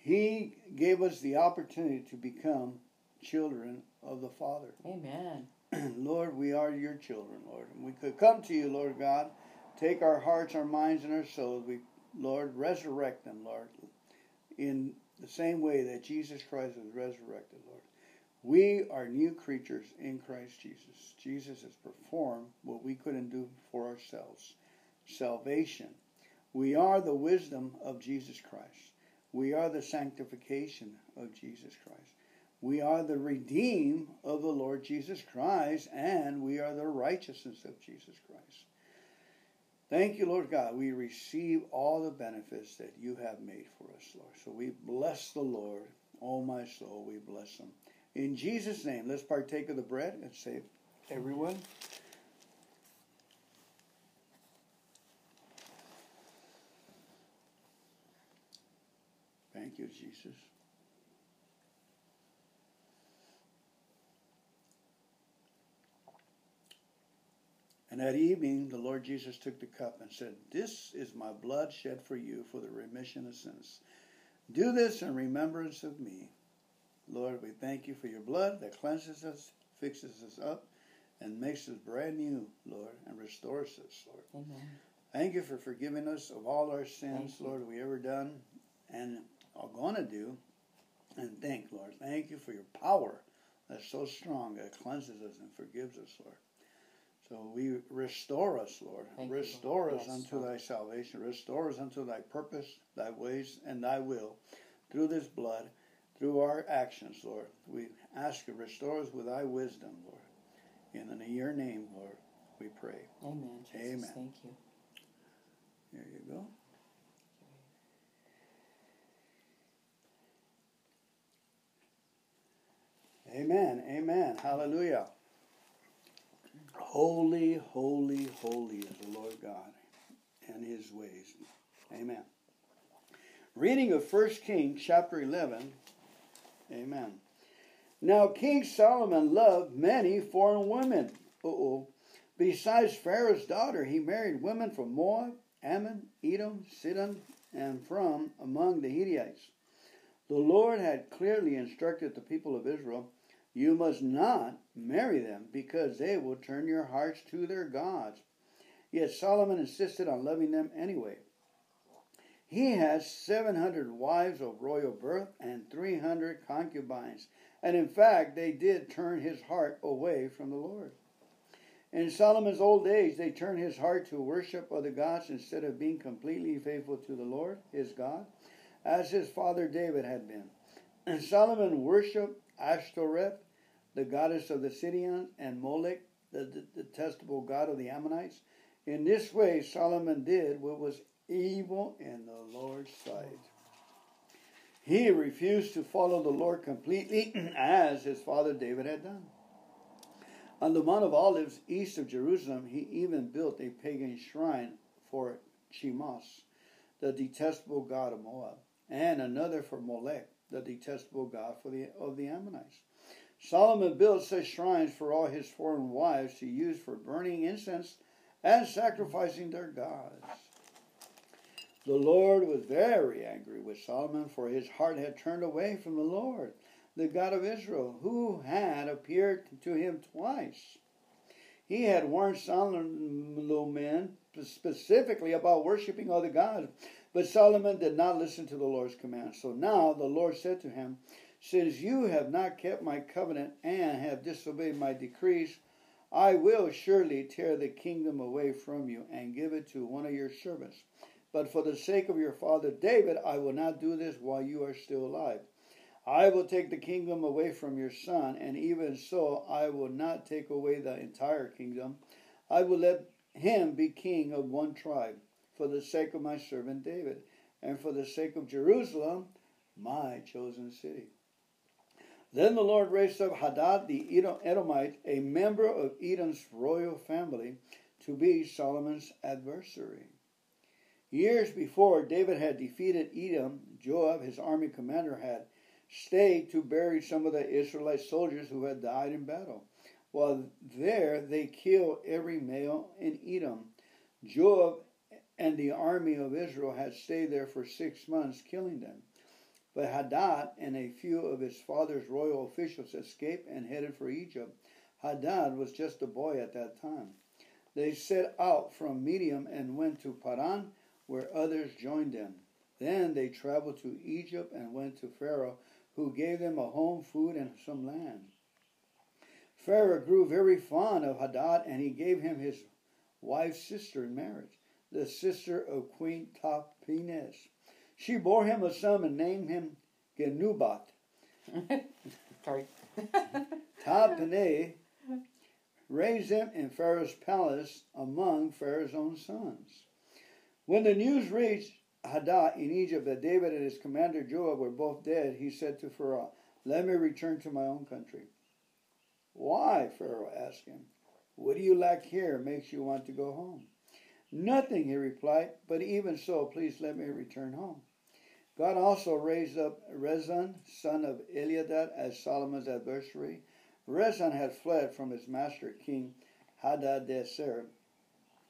He gave us the opportunity to become children of the Father. Amen. Lord, we are your children, Lord. And we could come to you, Lord God. Take our hearts, our minds, and our souls. We, Lord, resurrect them, Lord, in the same way that Jesus Christ was resurrected, Lord. We are new creatures in Christ Jesus. Jesus has performed what we couldn't do for ourselves. Salvation. We are the wisdom of Jesus Christ. We are the sanctification of Jesus Christ. We are the redeemed of the Lord Jesus Christ, and we are the righteousness of Jesus Christ. Thank you, Lord God. We receive all the benefits that you have made for us, Lord. So we bless the Lord. Oh, my soul, we bless him. In Jesus' name, let's partake of the bread and save everyone. Thank you, Jesus. And that evening, the Lord Jesus took the cup and said, "This is my blood shed for you for the remission of sins. Do this in remembrance of me." Lord, we thank you for your blood that cleanses us, fixes us up, and makes us brand new, Lord, and restores us, Lord. Amen. Thank you for forgiving us of all our sins, Lord, we ever done and are going to do. And thank, Lord, thank you for your power that's so strong that cleanses us and forgives us, Lord. So we restore us, Lord. Thank restore you, Lord. us yes, unto Lord. thy salvation. Restore us unto thy purpose, thy ways, and thy will through this blood. Through our actions, Lord, we ask you, restore us with thy wisdom, Lord. And in your name, Lord, we pray. Amen. Jesus, amen. Thank you. There you go. Amen. Amen. Hallelujah. Holy, holy, holy is the Lord God and his ways. Amen. Reading of First Kings chapter eleven. Amen. Now King Solomon loved many foreign women. Uh-oh. Besides Pharaoh's daughter, he married women from Moab, Ammon, Edom, Sidon, and from among the Hittites. The Lord had clearly instructed the people of Israel, "You must not marry them, because they will turn your hearts to their gods." Yet Solomon insisted on loving them anyway. He had seven hundred wives of royal birth and three hundred concubines. And in fact, they did turn his heart away from the Lord. In Solomon's old age, they turned his heart to worship other gods instead of being completely faithful to the Lord, his God, as his father David had been. And Solomon worshipped Ashtoreth, the goddess of the Sidonians, and Molech, the detestable god of the Ammonites. In this way, Solomon did what was evil in the Lord's sight. He refused to follow the Lord completely as his father David had done. On the Mount of Olives, east of Jerusalem, he even built a pagan shrine for Chemosh, the detestable god of Moab, and another for Molech, the detestable god for the, of the Ammonites. Solomon built such shrines for all his foreign wives to use for burning incense and sacrificing their gods. The Lord was very angry with Solomon, for his heart had turned away from the Lord, the God of Israel, who had appeared to him twice. He had warned Solomon specifically about worshiping other gods, but Solomon did not listen to the Lord's command. So now the Lord said to him, "Since you have not kept my covenant and have disobeyed my decrees, I will surely tear the kingdom away from you and give it to one of your servants. But for the sake of your father David, I will not do this while you are still alive. I will take the kingdom away from your son, and even so I will not take away the entire kingdom. I will let him be king of one tribe, for the sake of my servant David, and for the sake of Jerusalem, my chosen city." Then the Lord raised up Hadad the Edomite, a member of Edom's royal family, to be Solomon's adversary. Years before David had defeated Edom, Joab, his army commander, had stayed to bury some of the Israelite soldiers who had died in battle. While there, they killed every male in Edom. Joab and the army of Israel had stayed there for six months, killing them. But Hadad and a few of his father's royal officials escaped and headed for Egypt. Hadad was just a boy at that time. They set out from Midian and went to Paran, where others joined them. Then they traveled to Egypt and went to Pharaoh, who gave them a home, food, and some land. Pharaoh grew very fond of Hadad, and he gave him his wife's sister in marriage, the sister of Queen Tahpenes. She bore him a son and named him Genubat. Sorry. Tahpenes raised him in Pharaoh's palace among Pharaoh's own sons. When the news reached Hadad in Egypt that David and his commander Joab were both dead, he said to Pharaoh, "Let me return to my own country." "Why?" Pharaoh asked him. "What do you lack here makes you want to go home?" "Nothing," he replied, "but even so, please let me return home." God also raised up Rezon, son of Eliadad, as Solomon's adversary. Rezon had fled from his master, King Hadadezer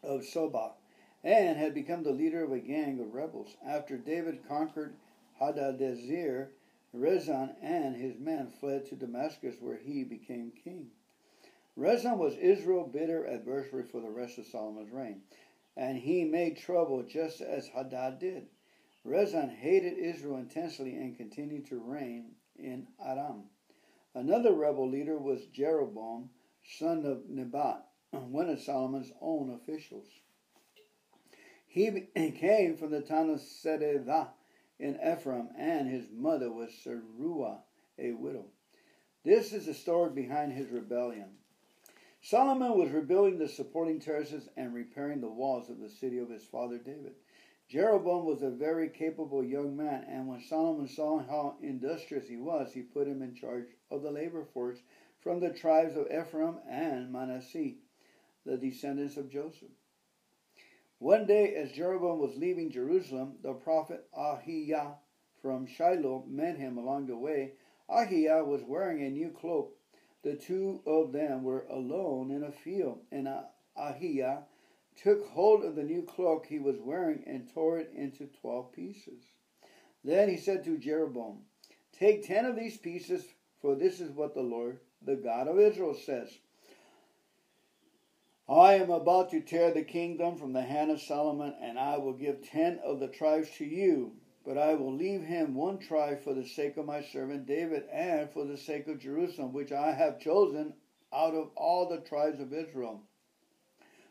of Zobah, and had become the leader of a gang of rebels. After David conquered Hadadezer, Rezon and his men fled to Damascus, where he became king. Rezon was Israel's bitter adversary for the rest of Solomon's reign, and he made trouble just as Hadad did. Rezon hated Israel intensely and continued to reign in Aram. Another rebel leader was Jeroboam, son of Nebat, one of Solomon's own officials. He came from the town of Zeredah in Ephraim, and his mother was Zeruah, a widow. This is the story behind his rebellion. Solomon was rebuilding the supporting terraces and repairing the walls of the city of his father David. Jeroboam was a very capable young man, and when Solomon saw how industrious he was, he put him in charge of the labor force from the tribes of Ephraim and Manasseh, the descendants of Joseph. One day, as Jeroboam was leaving Jerusalem, the prophet Ahijah from Shiloh met him along the way. Ahijah was wearing a new cloak. The two of them were alone in a field, and Ahijah took hold of the new cloak he was wearing and tore it into twelve pieces. Then he said to Jeroboam, "Take ten of these pieces, for this is what the Lord, the God of Israel, says. I am about to tear the kingdom from the hand of Solomon, and I will give ten of the tribes to you. But I will leave him one tribe for the sake of my servant David and for the sake of Jerusalem, which I have chosen out of all the tribes of Israel.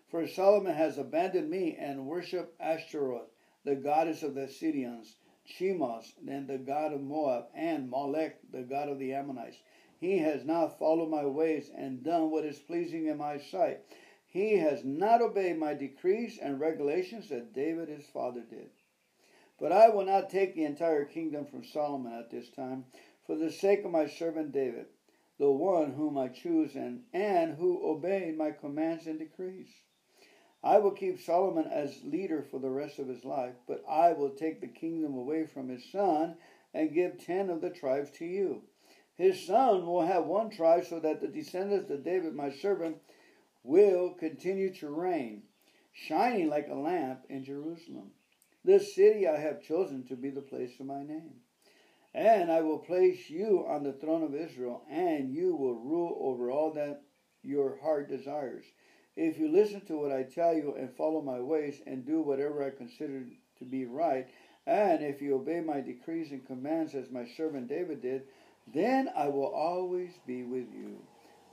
For Solomon has abandoned me and worshipped Ashtoreth, the goddess of the Sidonians, Chemosh, and the god of Moab, and Molech, the god of the Ammonites. He has not followed my ways and done what is pleasing in my sight. He has not obeyed my decrees and regulations that David his father did. But I will not take the entire kingdom from Solomon at this time, for the sake of my servant David, the one whom I choose and, and who obeyed my commands and decrees. I will keep Solomon as leader for the rest of his life, but I will take the kingdom away from his son and give ten of the tribes to you. His son will have one tribe, so that the descendants of David, my servant, will continue to reign, shining like a lamp in Jerusalem. This city I have chosen to be the place of my name. And I will place you on the throne of Israel, and you will rule over all that your heart desires. If you listen to what I tell you and follow my ways and do whatever I consider to be right, and if you obey my decrees and commands as my servant David did, then I will always be with you.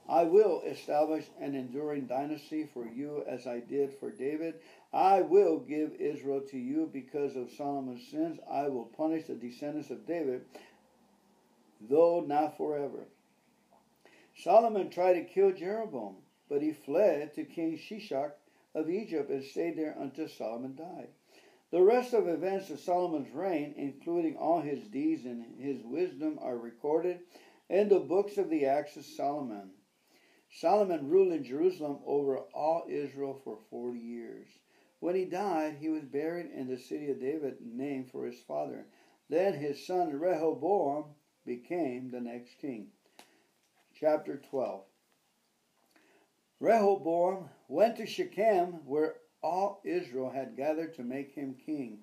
I will establish an enduring dynasty for you as I did for David. I will give Israel to you because of Solomon's sins. I will punish the descendants of David, though not forever." Solomon tried to kill Jeroboam, but he fled to King Shishak of Egypt and stayed there until Solomon died. The rest of events of Solomon's reign, including all his deeds and his wisdom, are recorded in the books of the Acts of Solomon. Solomon ruled in Jerusalem over all Israel for forty years. When he died, he was buried in the city of David, named for his father. Then his son Rehoboam became the next king. Chapter twelve. Rehoboam went to Shechem, where all Israel had gathered to make him king.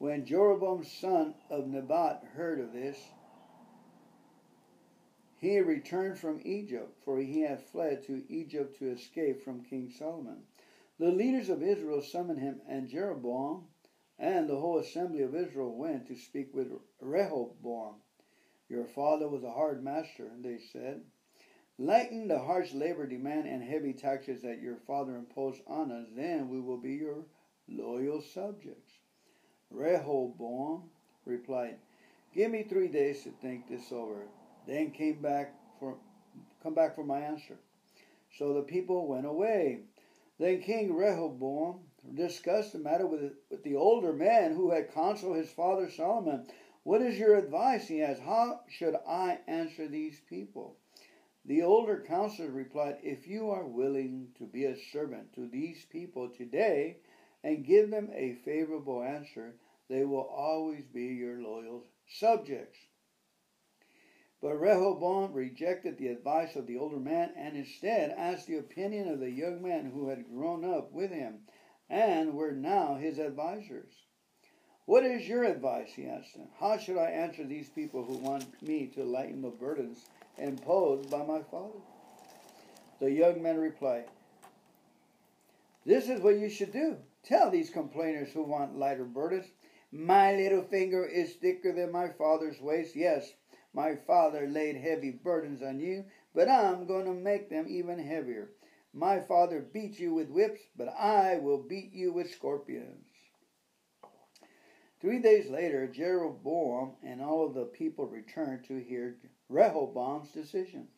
When Jeroboam, son of Nebat, heard of this, he returned from Egypt, for he had fled to Egypt to escape from King Solomon. The leaders of Israel summoned him, and Jeroboam and the whole assembly of Israel went to speak with Rehoboam. Your father was a hard master, they said. Lighten the harsh labor demand and heavy taxes that your father imposed on us, then we will be your loyal subjects. Rehoboam replied, Give me three days to think this over. Then came back for, come back for my answer. So the people went away. Then King Rehoboam discussed the matter with, with the older men who had counseled his father Solomon. What is your advice? He asked. How should I answer these people? The older counselors replied, If you are willing to be a servant to these people today and give them a favorable answer, they will always be your loyal subjects. But Rehoboam rejected the advice of the older man and instead asked the opinion of the young men who had grown up with him and were now his advisors. What is your advice, he asked them. How should I answer these people who want me to lighten the burdens imposed by my father? The young men replied, This is what you should do. Tell these complainers who want lighter burdens, My little finger is thicker than my father's waist. Yes, my father laid heavy burdens on you, but I'm going to make them even heavier. My father beat you with whips, but I will beat you with scorpions. Three days later, Jeroboam and all of the people returned to hear Rehoboam's decision,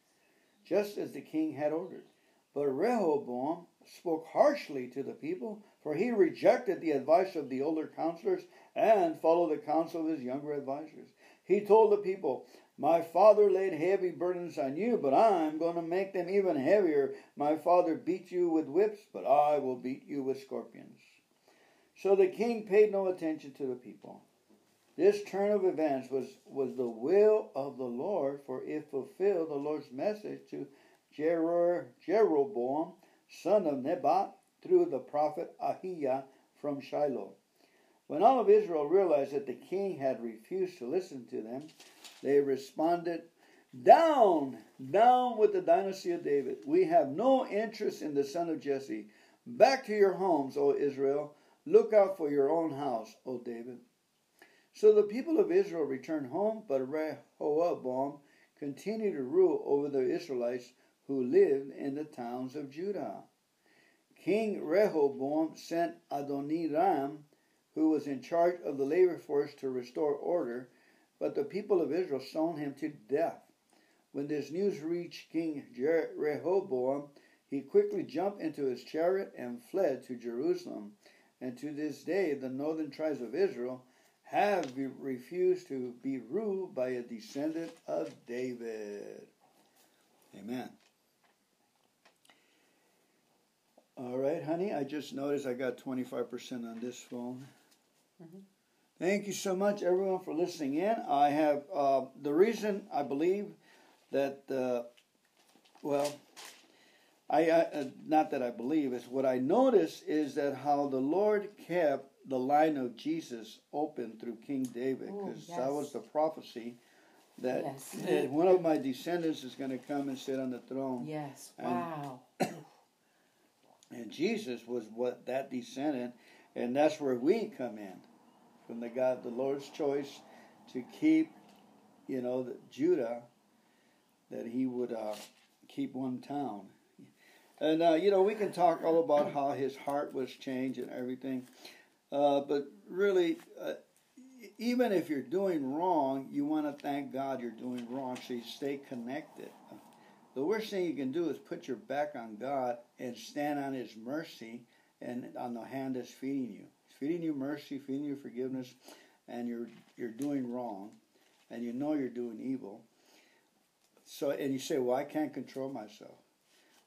just as the king had ordered. But Rehoboam spoke harshly to the people, for he rejected the advice of the older counselors and followed the counsel of his younger advisors. He told the people, My father laid heavy burdens on you, but I'm going to make them even heavier. My father beat you with whips, but I will beat you with scorpions. So the king paid no attention to the people. This turn of events was, was the will of the Lord, for it fulfilled the Lord's message to Jer- Jeroboam, son of Nebat, through the prophet Ahijah from Shiloh. When all of Israel realized that the king had refused to listen to them, they responded, Down, down with the dynasty of David. We have no interest in the son of Jesse. Back to your homes, O Israel. Look out for your own house, O David. So the people of Israel returned home, but Rehoboam continued to rule over the Israelites who lived in the towns of Judah. King Rehoboam sent Adoniram, who was in charge of the labor force, to restore order, but the people of Israel stoned him to death. When this news reached King Rehoboam, he quickly jumped into his chariot and fled to Jerusalem. And to this day, the northern tribes of Israel have refused to be ruled by a descendant of David. Amen. All right, honey, I just noticed I got twenty-five percent on this phone. Mm-hmm. Thank you so much, everyone, for listening in. I have, uh, the reason I believe that, uh, well, I uh, not that I believe, it's what I notice is that how the Lord kept the line of Jesus open through King David, because yes. that was the prophecy that yes. it, one of my descendants is going to come and sit on the throne. Yes, and, wow. And Jesus was what that descendant, and that's where we come in, from the God, the Lord's choice to keep, you know, the, Judah, that he would uh, keep one town. And, uh, you know, we can talk all about how his heart was changed and everything. Uh, but really, uh, even if you're doing wrong, you want to thank God you're doing wrong, so you stay connected. The worst thing you can do is put your back on God and stand on his mercy and on the hand that's feeding you. It's feeding you mercy, feeding you forgiveness, and you're you're doing wrong, and you know you're doing evil. So, and you say, well, I can't control myself.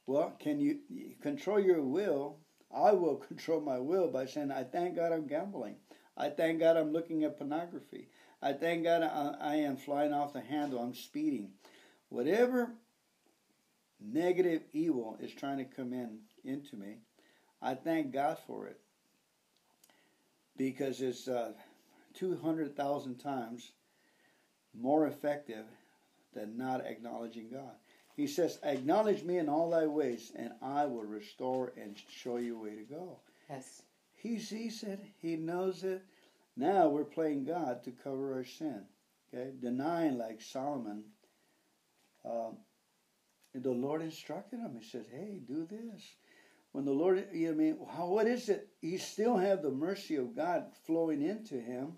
Well, can you control your will? I will control my will by saying, I thank God I'm gambling. I thank God I'm looking at pornography. I thank God I, I am flying off the handle. I'm speeding. Whatever negative evil is trying to come in into me, I thank God for it. Because it's uh, two hundred thousand times more effective than not acknowledging God. He says, acknowledge me in all thy ways, and I will restore and show you a way to go. Yes. He sees it. He knows it. Now we're playing God to cover our sin. Okay? Denying like Solomon. Um, the Lord instructed him. He said, hey, do this. When the Lord, you know what I mean, how, what is it? He still had the mercy of God flowing into him.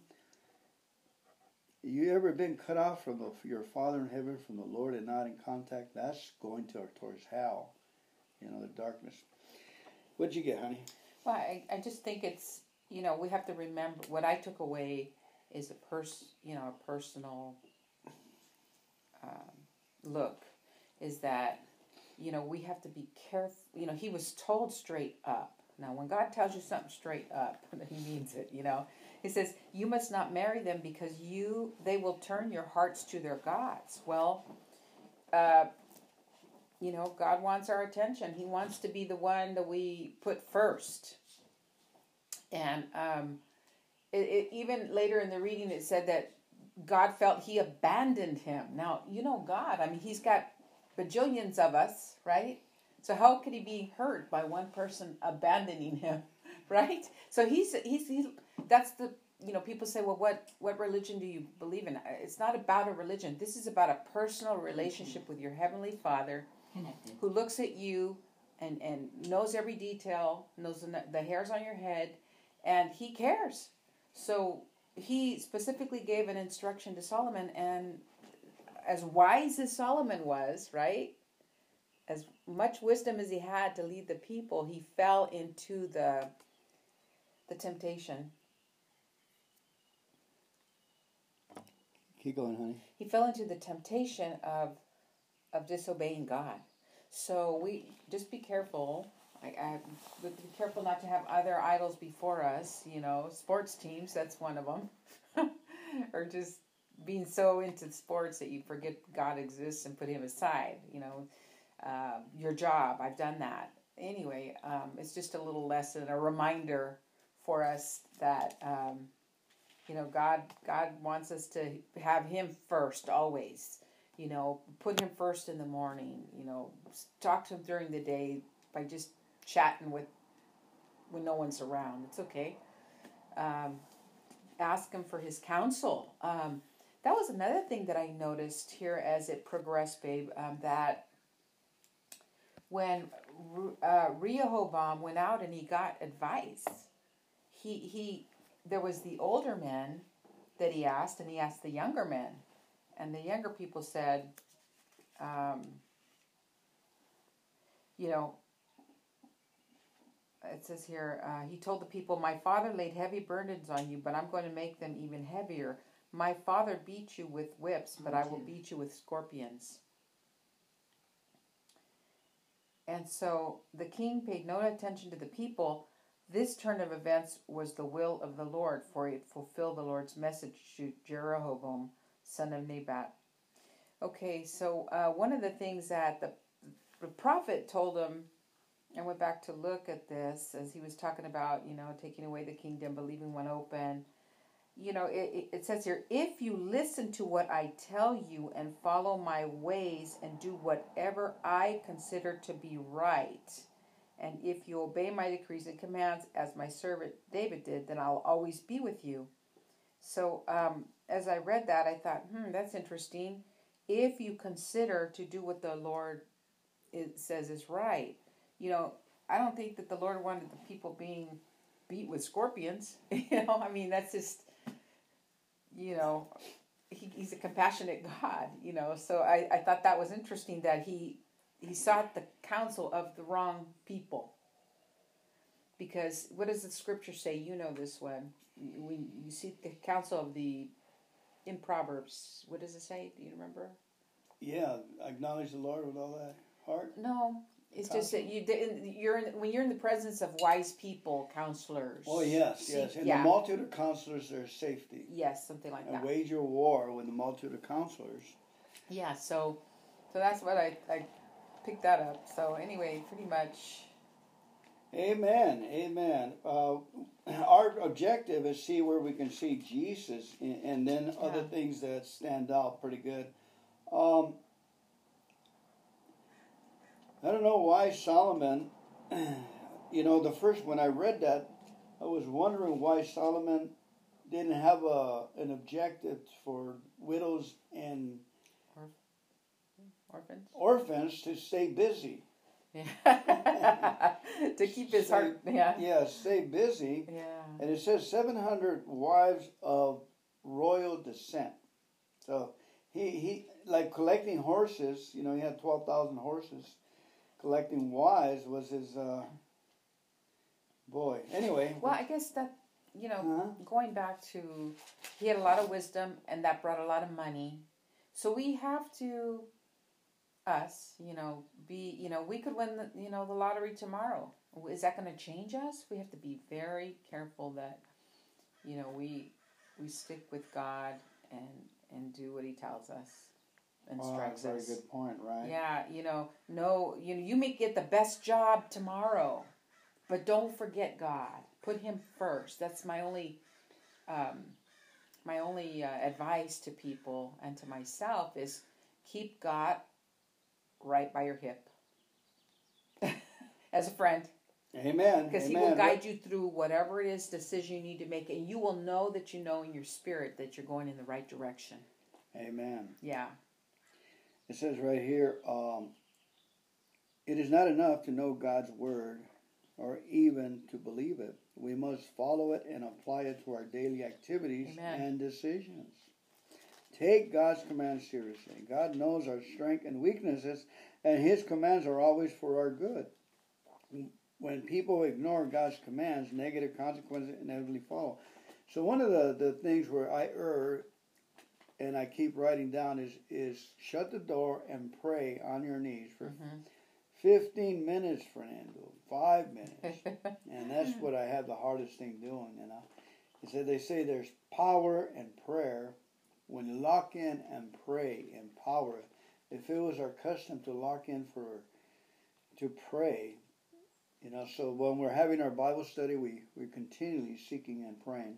You ever been cut off from the, your Father in heaven, from the Lord, and not in contact? That's going to or towards hell, you know, the darkness. What'd you get, honey? Well, I, I just think it's, you know, we have to remember, what I took away is a pers, you know, a personal um, look, is that, you know, we have to be careful. You know, he was told straight up. Now, when God tells you something straight up, he means it, you know. He says, you must not marry them because you they will turn your hearts to their gods. Well, uh, you know, God wants our attention. He wants to be the one that we put first. And um, it, it, even later in the reading, it said that God felt he abandoned him. Now, you know God. I mean, he's got bajillions of us, right? So how could he be hurt by one person abandoning him, right? So he's he's he's... That's the, you know, people say, well, what, what religion do you believe in? It's not about a religion. This is about a personal relationship with your Heavenly Father who looks at you and, and knows every detail, knows the, the hairs on your head, and he cares. So he specifically gave an instruction to Solomon, and as wise as Solomon was, right, as much wisdom as he had to lead the people, he fell into the the temptation. Keep going, honey. He fell into the temptation of of disobeying God. So we just be careful. I, I be careful not to have other idols before us. You know, sports teams. That's one of them. Or just being so into sports that you forget God exists and put Him aside. You know, uh, your job. I've done that. Anyway, um, it's just a little lesson, a reminder for us that. Um, You know, God God wants us to have Him first always. You know, put Him first in the morning. You know, talk to Him during the day by just chatting with when no one's around. It's okay. Um, ask Him for His counsel. Um, that was another thing that I noticed here as it progressed, babe, um, that when uh, Rehoboam went out and he got advice, he he... there was the older men that he asked, and he asked the younger men. And the younger people said, um, you know, it says here, uh, he told the people, my father laid heavy burdens on you, but I'm going to make them even heavier. My father beat you with whips, but I will beat you with scorpions. And so the king paid no attention to the people. This turn of events was the will of the Lord, for it fulfilled the Lord's message to Jeroboam, son of Nebat. Okay, so uh, one of the things that the, the prophet told him, I went back to look at this as he was talking about, you know, taking away the kingdom, but leaving one open. You know, it, it says here, if you listen to what I tell you and follow my ways and do whatever I consider to be right, and if you obey my decrees and commands, as my servant David did, then I'll always be with you. So um, as I read that, I thought, hmm, that's interesting. If you consider to do what the Lord is, says is right. You know, I don't think that the Lord wanted the people being beat with scorpions. You know, I mean, that's just, you know, he, he's a compassionate God, you know. So I, I thought that was interesting that he... He sought the counsel of the wrong people. Because what does the scripture say? You know this one. We, you seek the counsel of the, in Proverbs, what does it say? Do you remember? Yeah, acknowledge the Lord with all that heart. No, it's counsel. Just that you didn't, you're in, when you're in the presence of wise people, counselors. Oh, yes, seek, yes. In yeah. the multitude of counselors, there's safety. Yes, something like and that. And wage your war with the multitude of counselors. Yeah, so so that's what I... I pick that up. So anyway, pretty much Amen. Amen. Uh, our objective is see where we can see Jesus, and, and then yeah. other things that stand out pretty good. Um, I don't know why Solomon, you know, the first, when I read that, I was wondering why Solomon didn't have a an objective for widows and orphans orphans to stay busy. Yeah. To keep his stay, heart, yeah. Yeah, stay busy. Yeah. And it says seven hundred wives of royal descent. So he, he like collecting horses, you know, he had twelve thousand horses. Collecting wives was his uh, boy. Anyway. Well, I guess that, you know, huh? going back to, he had a lot of wisdom and that brought a lot of money. So we have to... us, you know, be, you know, we could win, the, you know, the lottery tomorrow. Is that going to change us? We have to be very careful that, you know, we we stick with God and and do what He tells us, instructs oh, us. That's a very good point, right? Yeah, you know, no, you know, you may get the best job tomorrow, but don't forget God. Put Him first. That's my only, um, my only uh, advice to people and to myself is keep God right by your hip as a friend. Amen. Because He will guide you through whatever it is decision you need to make, and you will know that you know in your spirit that you're going in the right direction. Amen. Yeah. It says right here, um, it is not enough to know God's word or even to believe it. We must follow it and apply it to our daily activities Amen. And decisions. Take God's commands seriously. God knows our strength and weaknesses, and His commands are always for our good. When people ignore God's commands, negative consequences inevitably follow. So one of the, the things where I err, and I keep writing down, is, is shut the door and pray on your knees for mm-hmm. fifteen minutes, Fernando, five minutes. And that's what I have the hardest thing doing, you know. He said they say there's power in prayer. When you lock in and pray in power, if it was our custom to lock in for, to pray, you know, so when we're having our Bible study, we, we're continually seeking and praying.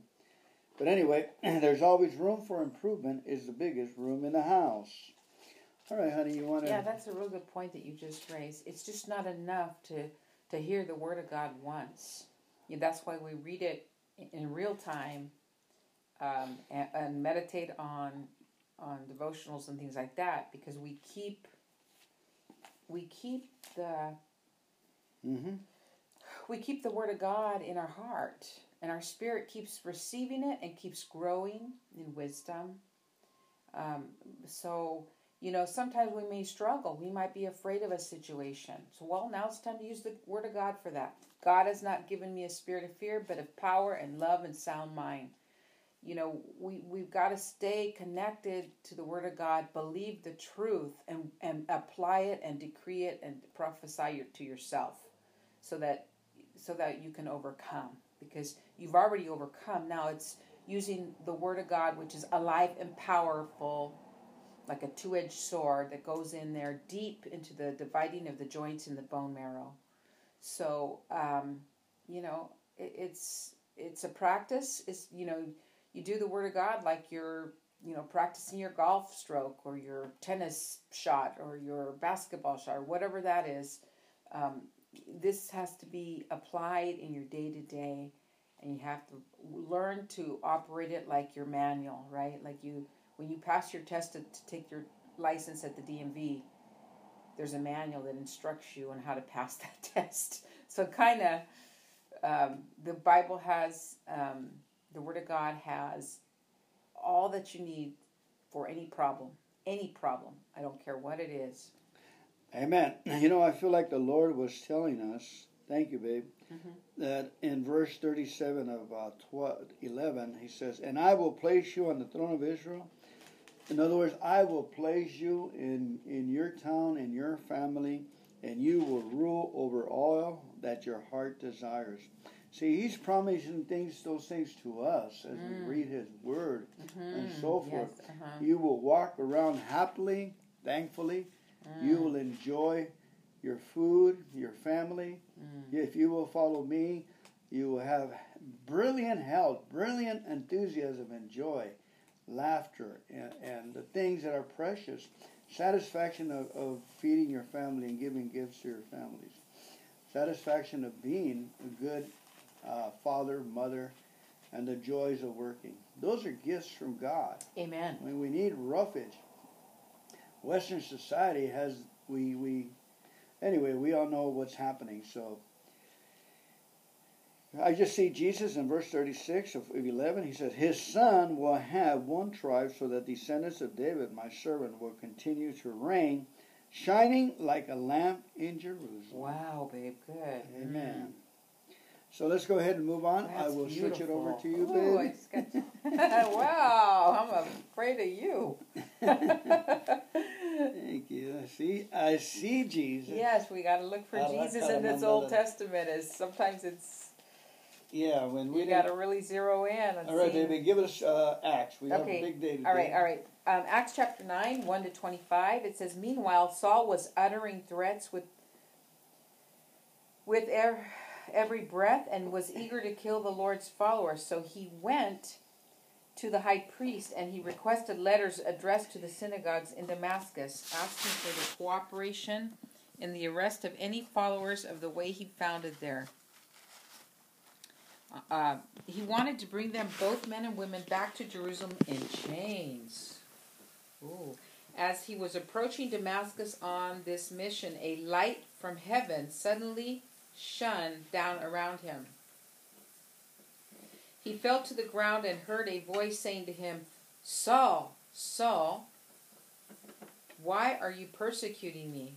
But anyway, there's always room for improvement is the biggest room in the house. All right, honey, you want to... Yeah, that's a real good point that you just raised. It's just not enough to, to hear the Word of God once. Yeah, that's why we read it in real time. Um, and, and meditate on on devotionals and things like that, because we keep we keep the mm-hmm. we keep the Word of God in our heart, and our spirit keeps receiving it and keeps growing in wisdom. Um, so you know, sometimes we may struggle. We might be afraid of a situation. So well, now it's time to use the Word of God for that. God has not given me a spirit of fear, but of power and love and sound mind. You know, we, we've got to stay connected to the Word of God, believe the truth, and, and apply it and decree it and prophesy your, to yourself so that so that you can overcome. Because you've already overcome. Now it's using the Word of God, which is alive and powerful, like a two-edged sword that goes in there deep into the dividing of the joints and the bone marrow. So, um, you know, it, it's it's a practice. It's, you know... You do the Word of God like you're, you know, practicing your golf stroke or your tennis shot or your basketball shot or whatever that is. Um, this has to be applied in your day-to-day, and you have to learn to operate it like your manual, right? Like you, when you pass your test to, to take your license at the D M V, there's a manual that instructs you on how to pass that test. So kind of um, the Bible has... Um, The Word of God has all that you need for any problem, any problem. I don't care what it is. Amen. You know, I feel like the Lord was telling us, thank you, babe, mm-hmm. that in verse thirty-seven of uh, twelve, eleven, He says, and I will place you on the throne of Israel. In other words, I will place you in, in your town, in your family, and you will rule over all that your heart desires. See, He's promising things, those things to us as mm. we read His Word mm-hmm. and so forth. Yes, uh-huh. You will walk around happily, thankfully. Mm. You will enjoy your food, your family. Mm. If you will follow me, you will have brilliant health, brilliant enthusiasm and joy, laughter, and, and the things that are precious. Satisfaction of, of feeding your family and giving gifts to your families. Satisfaction of being a good uh, father, mother, and the joys of working. Those are gifts from God. Amen. When we need roughage, Western society has, we, we, anyway, we all know what's happening. So I just see Jesus in verse thirty-six of eleven. He says, his son will have one tribe, so that descendants of David, my servant, will continue to reign, shining like a lamp in Jerusalem. Wow, babe, good. Amen. Mm. So let's go ahead and move on. That's I will beautiful. Switch it over to you, babe. Ooh, I just got to... Wow, I'm afraid of you. Thank you. I see, I see Jesus. Yes, we got to look for I Jesus like in this Old Testament. Is sometimes it's... Yeah, when we got to really zero in. And all right, baby, give us uh, Acts. We okay. have a big day today. All right, all right. Um, Acts chapter nine, one to twenty-five. It says, meanwhile, Saul was uttering threats with with er, every breath and was eager to kill the Lord's followers. So he went to the high priest and he requested letters addressed to the synagogues in Damascus, asking for the cooperation in the arrest of any followers of the way he founded there. Uh, he wanted to bring them, both men and women, back to Jerusalem in chains. Ooh. As he was approaching Damascus on this mission, a light from heaven suddenly shone down around him. He fell to the ground and heard a voice saying to him, Saul, Saul, why are you persecuting me?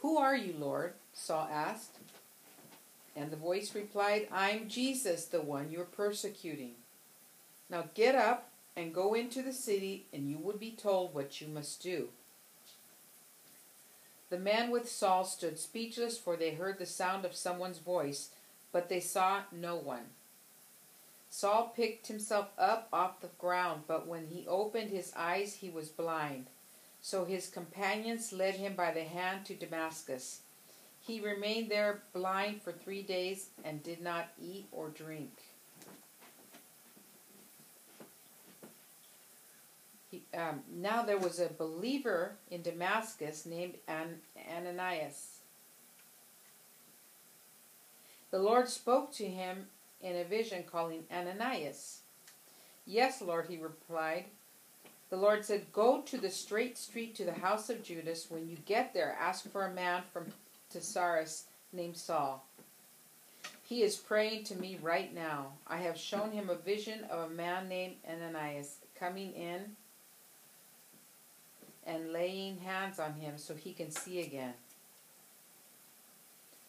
Who are you, Lord? Saul asked. And the voice replied, I'm Jesus, the one you're persecuting. Now get up and go into the city, and you will be told what you must do. The man with Saul stood speechless, for they heard the sound of someone's voice, but they saw no one. Saul picked himself up off the ground, but when he opened his eyes, he was blind. So his companions led him by the hand to Damascus. He remained there blind for three days and did not eat or drink. He, um, now there was a believer in Damascus named An- Ananias. The Lord spoke to him in a vision, calling Ananias. Yes, Lord, he replied. The Lord said, go to the straight street to the house of Judas. When you get there, ask for a man from to Sarus named Saul. He is praying to me right now. I have shown him a vision of a man named Ananias coming in and laying hands on him so he can see again.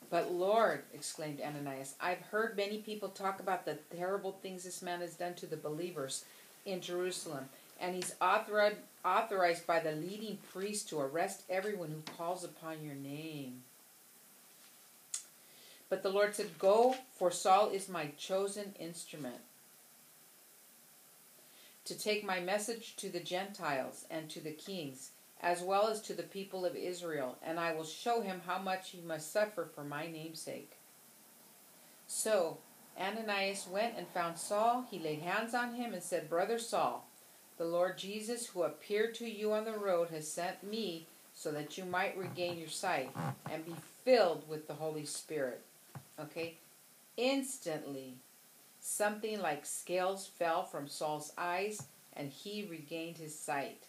But Lord, exclaimed Ananias, I've heard many people talk about the terrible things this man has done to the believers in Jerusalem, and he's authorized, authorized by the leading priest to arrest everyone who calls upon your name. But the Lord said, go, for Saul is my chosen instrument to take my message to the Gentiles and to the kings, as well as to the people of Israel, and I will show him how much he must suffer for my name's sake. So Ananias went and found Saul. He laid hands on him and said, Brother Saul, the Lord Jesus, who appeared to you on the road, has sent me so that you might regain your sight and be filled with the Holy Spirit. Okay, instantly, something like scales fell from Saul's eyes, and he regained his sight.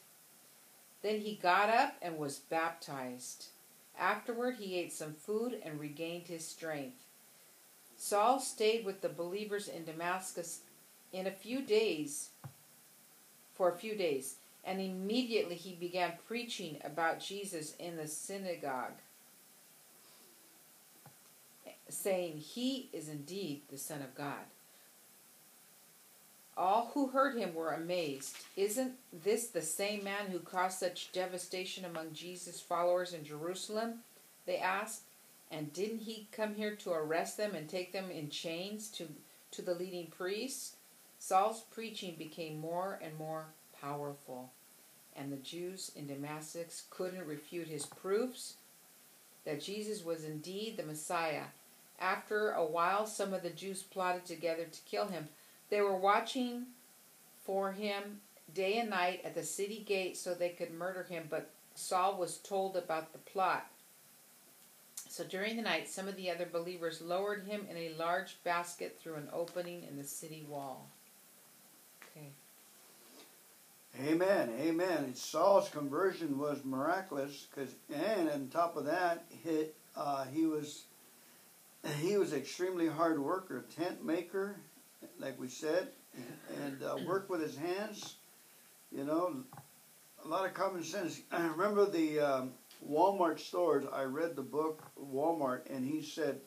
Then he got up and was baptized. Afterward, he ate some food and regained his strength. Saul stayed with the believers in Damascus in a few days, for a few days, and immediately he began preaching about Jesus in the synagogue, saying, he is indeed the Son of God. All who heard him were amazed. Isn't this the same man who caused such devastation among Jesus' followers in Jerusalem? They asked. And didn't he come here to arrest them and take them in chains to, to the leading priests? Saul's preaching became more and more powerful, and the Jews in Damascus couldn't refute his proofs that Jesus was indeed the Messiah. After a while, some of the Jews plotted together to kill him. They were watching for him day and night at the city gate so they could murder him, but Saul was told about the plot. So during the night, some of the other believers lowered him in a large basket through an opening in the city wall. Okay. Amen, amen. Saul's conversion was miraculous, cause, and on top of that, he, uh, he was he was extremely hard worker, tent maker, like we said, and uh, worked with his hands. You know, a lot of common sense. I remember the um, Walmart stores. I read the book Walmart, and he said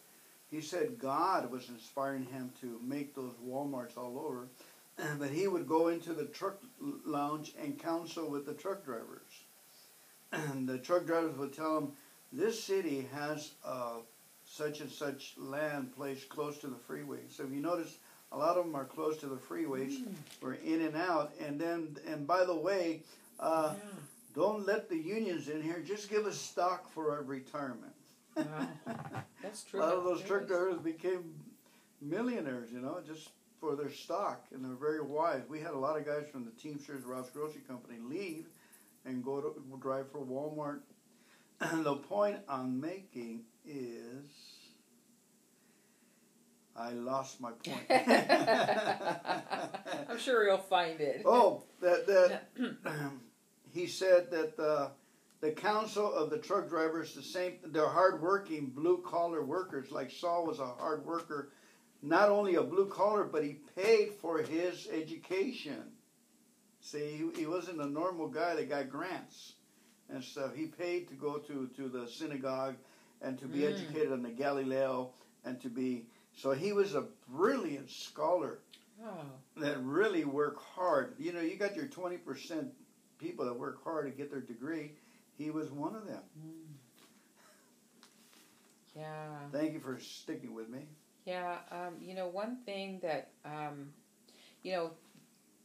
he said God was inspiring him to make those Walmarts all over. But he would go into the truck lounge and counsel with the truck drivers. And the truck drivers would tell him, this city has uh, such and such land placed close to the freeway. So if you notice, a lot of them are close to the freeways. Mm. We're in and out. And then, and by the way, uh, yeah. don't let the unions in here. Just give us stock for our retirement. Wow. That's true. A lot of those truck drivers became millionaires, you know, just... for their stock, and they're very wise. We had a lot of guys from the Teamsters, Ralph's Grocery Company, leave and go to drive for Walmart. The point I'm making is, I lost my point. I'm sure you'll find it. Oh, that that he said that the the counsel of the truck drivers, the same, they're hardworking blue collar workers. Like Saul was a hard worker. Not only a blue collar, but he paid for his education. See, he, he wasn't a normal guy that got grants and stuff. He paid to go to, to the synagogue and to be mm. educated on the Galileo and to be... So he was a brilliant scholar oh. that really worked hard. You know, you got your twenty percent people that work hard to get their degree. He was one of them. Mm. Yeah. Thank you for sticking with me. Yeah, um, you know, one thing that, um, you know,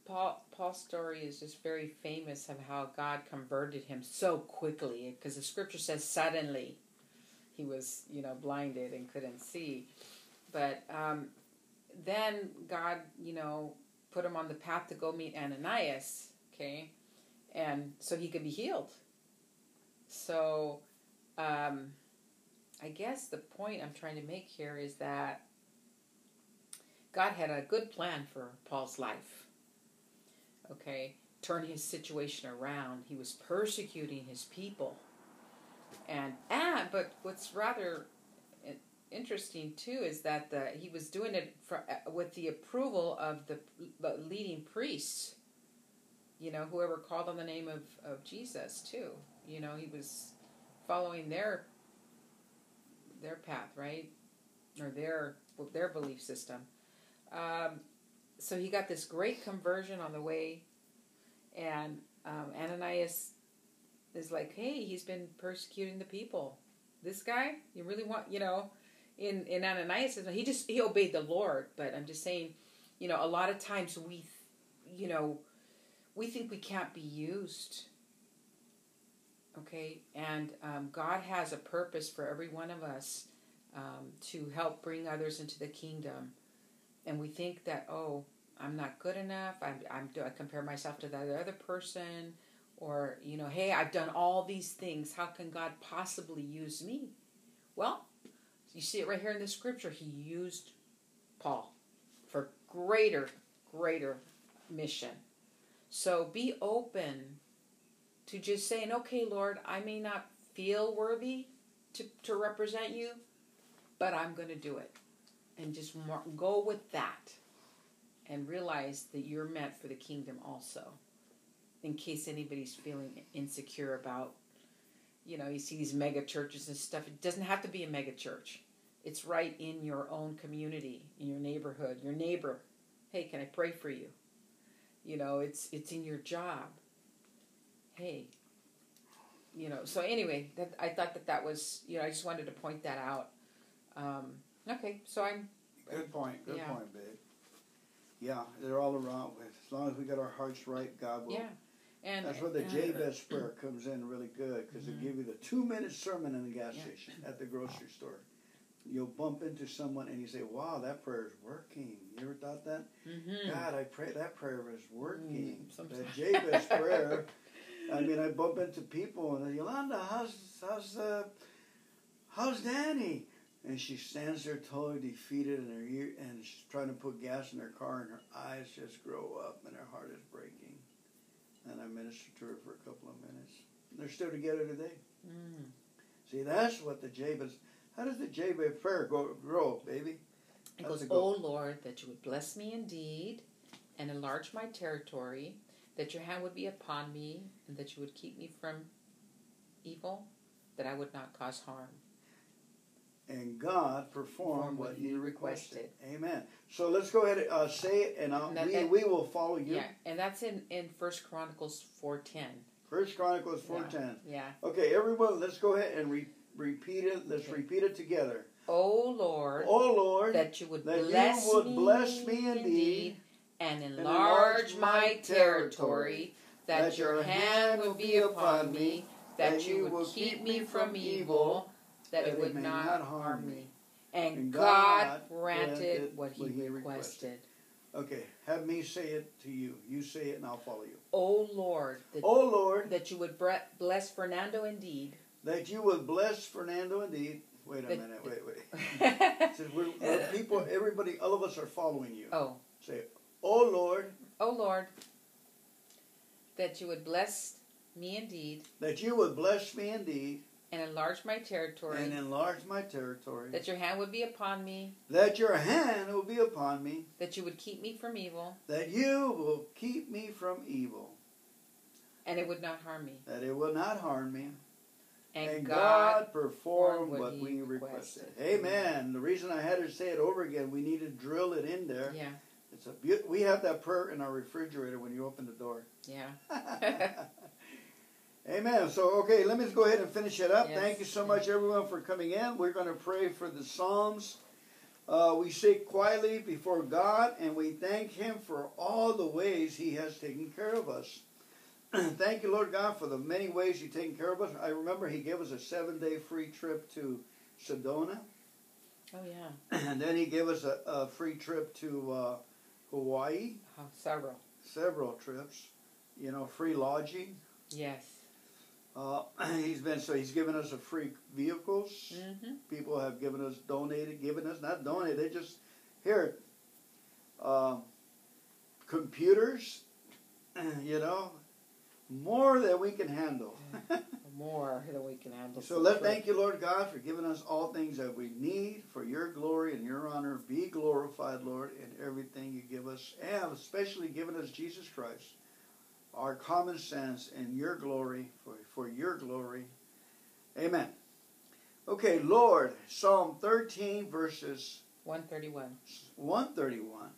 Paul Paul's story is just very famous of how God converted him so quickly, because the scripture says suddenly he was, you know, blinded and couldn't see. But um, then God, you know, put him on the path to go meet Ananias, okay, and so he could be healed. So, um, I guess the point I'm trying to make here is that God had a good plan for Paul's life. Okay, turn his situation around. He was persecuting his people. And, and but what's rather interesting too is that the, he was doing it for, with the approval of the leading priests, you know, whoever called on the name of, of Jesus too. You know, he was following their their path, right? Or their their belief system. Um, so he got this great conversion on the way, and um, Ananias is like, hey, he's been persecuting the people. This guy, you really want, you know, in, in Ananias, he just, he obeyed the Lord, but I'm just saying, you know, a lot of times we, you know, we think we can't be used. Okay, and um, God has a purpose for every one of us um, to help bring others into the kingdom. And we think that, oh, I'm not good enough. I'm, I'm, I compare myself to that other person. Or, you know, hey, I've done all these things. How can God possibly use me? Well, you see it right here in the scripture. He used Paul for greater, greater mission. So be open to just saying, okay, Lord, I may not feel worthy to, to represent you, but I'm going to do it. And just mar- go with that and realize that you're meant for the kingdom also. In case anybody's feeling insecure about, you know, you see these mega churches and stuff. It doesn't have to be a mega church. It's right in your own community, in your neighborhood, your neighbor. Hey, can I pray for you? You know, it's it's in your job. Hey, you know, so anyway, that, I thought that that was, you know, I just wanted to point that out. Um, okay, so I'm... Good point, good yeah. point, babe. Yeah, they're all around. As long as we got our hearts right, God will. Yeah, And that's where the Jabez prayer comes in really good, because mm-hmm. they give you the two-minute sermon in the gas yeah. station at the grocery store. You'll bump into someone and you say, wow, that prayer is working. You ever thought that? Mm-hmm. God, I pray that prayer is working. Mm, that Jabez prayer. I mean, I bump into people and they, Yolanda, how's, how's, uh, how's Danny? And she stands there totally defeated in her ear, and she's trying to put gas in her car, and her eyes just grow up, and her heart is breaking. And I ministered to her for a couple of minutes. And they're still together today. Mm. See, that's what the Jabez... How does the Jabez prayer go, grow, baby? It goes, it go? Oh, Lord, that you would bless me indeed and enlarge my territory, that your hand would be upon me, and that you would keep me from evil, that I would not cause harm. And God performed what you requested. requested. Amen. So let's go ahead and uh, say it, and, I'll, and that, we, that, we will follow you. Yeah, and that's in, in First Chronicles four ten. First Chronicles four ten. Yeah. yeah. Okay, everyone, let's go ahead and read. Repeat it. Let's okay. repeat it together. Oh Lord, oh Lord, that you would, that bless, you would me bless me indeed, and enlarge, and enlarge my territory, that, that your hand would be upon me, that you would keep me from evil, that it would not harm me. And, and God granted what he requested. Okay, have me say it to you. You say it and I'll follow you. Oh Lord, that, oh Lord, that you would bless Fernando indeed. That you would bless Fernando indeed. Wait a minute, wait, wait. So we're, we're people, everybody, all of us are following you. Oh. Say, oh Lord. Oh Lord, that you would bless me indeed. That you would bless me indeed. And enlarge my territory. And enlarge my territory. That your hand would be upon me. That your hand would be upon me. That you would keep me from evil. That you will keep me from evil. And it would not harm me. That it will not harm me. And, and God, God performed what, what we requested. requested. Amen. Amen. The reason I had to say it over again, we need to drill it in there. Yeah. It's a be- we have that prayer in our refrigerator when you open the door. Yeah. Amen. So, okay, let me just go ahead and finish it up. Yes. Thank you so much, everyone, for coming in. We're going to pray for the Psalms. Uh, we sit quietly before God, and we thank Him for all the ways He has taken care of us. Thank you, Lord God, for the many ways you've taken care of us. I remember He gave us a seven-day free trip to Sedona. Oh, yeah. And then He gave us a, a free trip to uh, Hawaii. Oh, several. Several trips. You know, free lodging. Yes. Uh, he's been, so He's given us a free vehicles. Mm-hmm. People have given us, donated, given us, not donated, they just, here, uh, computers, you know. More than we can handle. Yeah, more than we can handle. So let thank you, Lord God, for giving us all things that we need for your glory and your honor. Be glorified, Lord, in everything you give us, and especially giving us Jesus Christ, our common sense, and your glory, for, for your glory. Amen. Okay, Lord, Psalm thirteen, verses... one thirty-one. one thirty-one.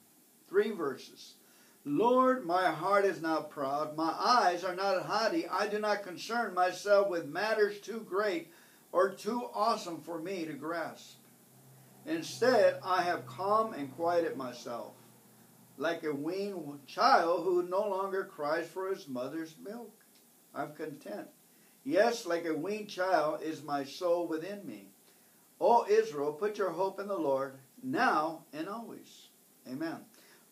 Three verses. Lord, my heart is not proud, my eyes are not haughty, I do not concern myself with matters too great or too awesome for me to grasp. Instead, I have calmed and quieted myself, like a weaned child who no longer cries for his mother's milk. I'm content. Yes, like a weaned child is my soul within me. O Israel, put your hope in the Lord, now and always. Amen.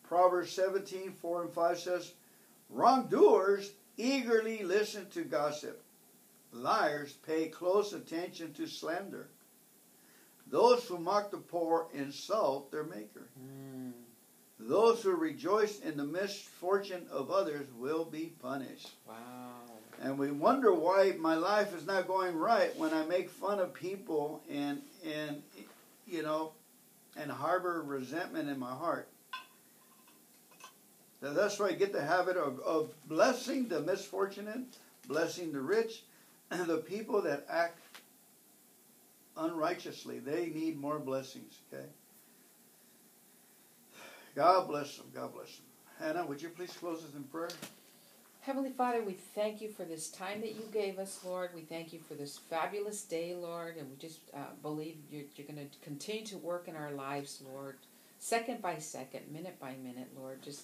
Proverbs seventeen, four and five says, wrongdoers eagerly listen to gossip. Liars pay close attention to slander. Those who mock the poor insult their maker. Mm. Those who rejoice in the misfortune of others will be punished. Wow. And we wonder why my life is not going right when I make fun of people and, and you know, and harbor resentment in my heart. Now that's why I get the habit of, of blessing the misfortunate, blessing the rich, and the people that act unrighteously. They need more blessings, okay? God bless them. God bless them. Hannah, would you please close us in prayer? Heavenly Father, we thank you for this time that you gave us, Lord. We thank you for this fabulous day, Lord. And we just uh, believe you're, you're going to continue to work in our lives, Lord. Second by second, minute by minute, Lord. Just...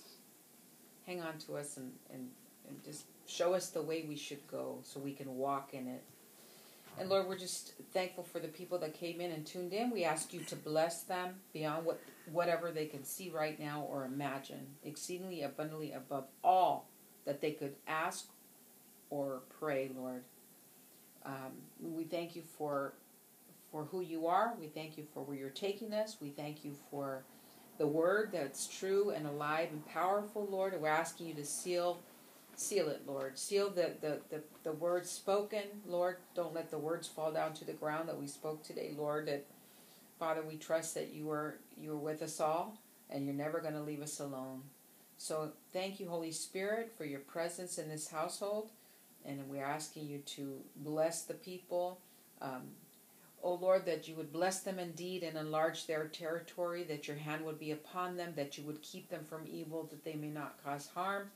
hang on to us and, and, and just Show us the way we should go so we can walk in it. And Lord, we're just thankful for the people that came in and tuned in. We ask you to bless them beyond what whatever they can see right now or imagine, exceedingly abundantly above all that they could ask or pray, Lord. Um, we thank you for for who you are. We thank you for where you're taking us. We thank you for the word that's true and alive and powerful, Lord. And we're asking you to seal Seal it, Lord. Seal the, the, the, the words spoken, Lord. Don't let the words fall down to the ground that we spoke today, Lord. That, Father, we trust that you are, you are with us all, and you're never going to leave us alone. So thank you, Holy Spirit, for your presence in this household. And we're asking you to bless the people. Um, oh, Lord, that you would bless them indeed and enlarge their territory, that your hand would be upon them, that you would keep them from evil, that they may not cause harm.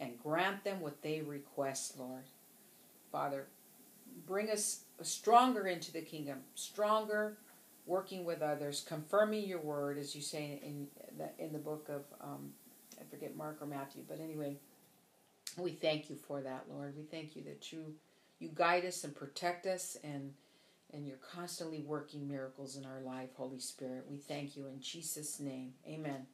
And grant them what they request, Lord. Father, bring us stronger into the kingdom, stronger working with others, confirming your word, as you say in the, in the book of, um, I forget, Mark or Matthew. But anyway, we thank you for that, Lord. We thank you that you you guide us and protect us, and, and you're constantly working miracles in our life, Holy Spirit. We thank you in Jesus' name. Amen.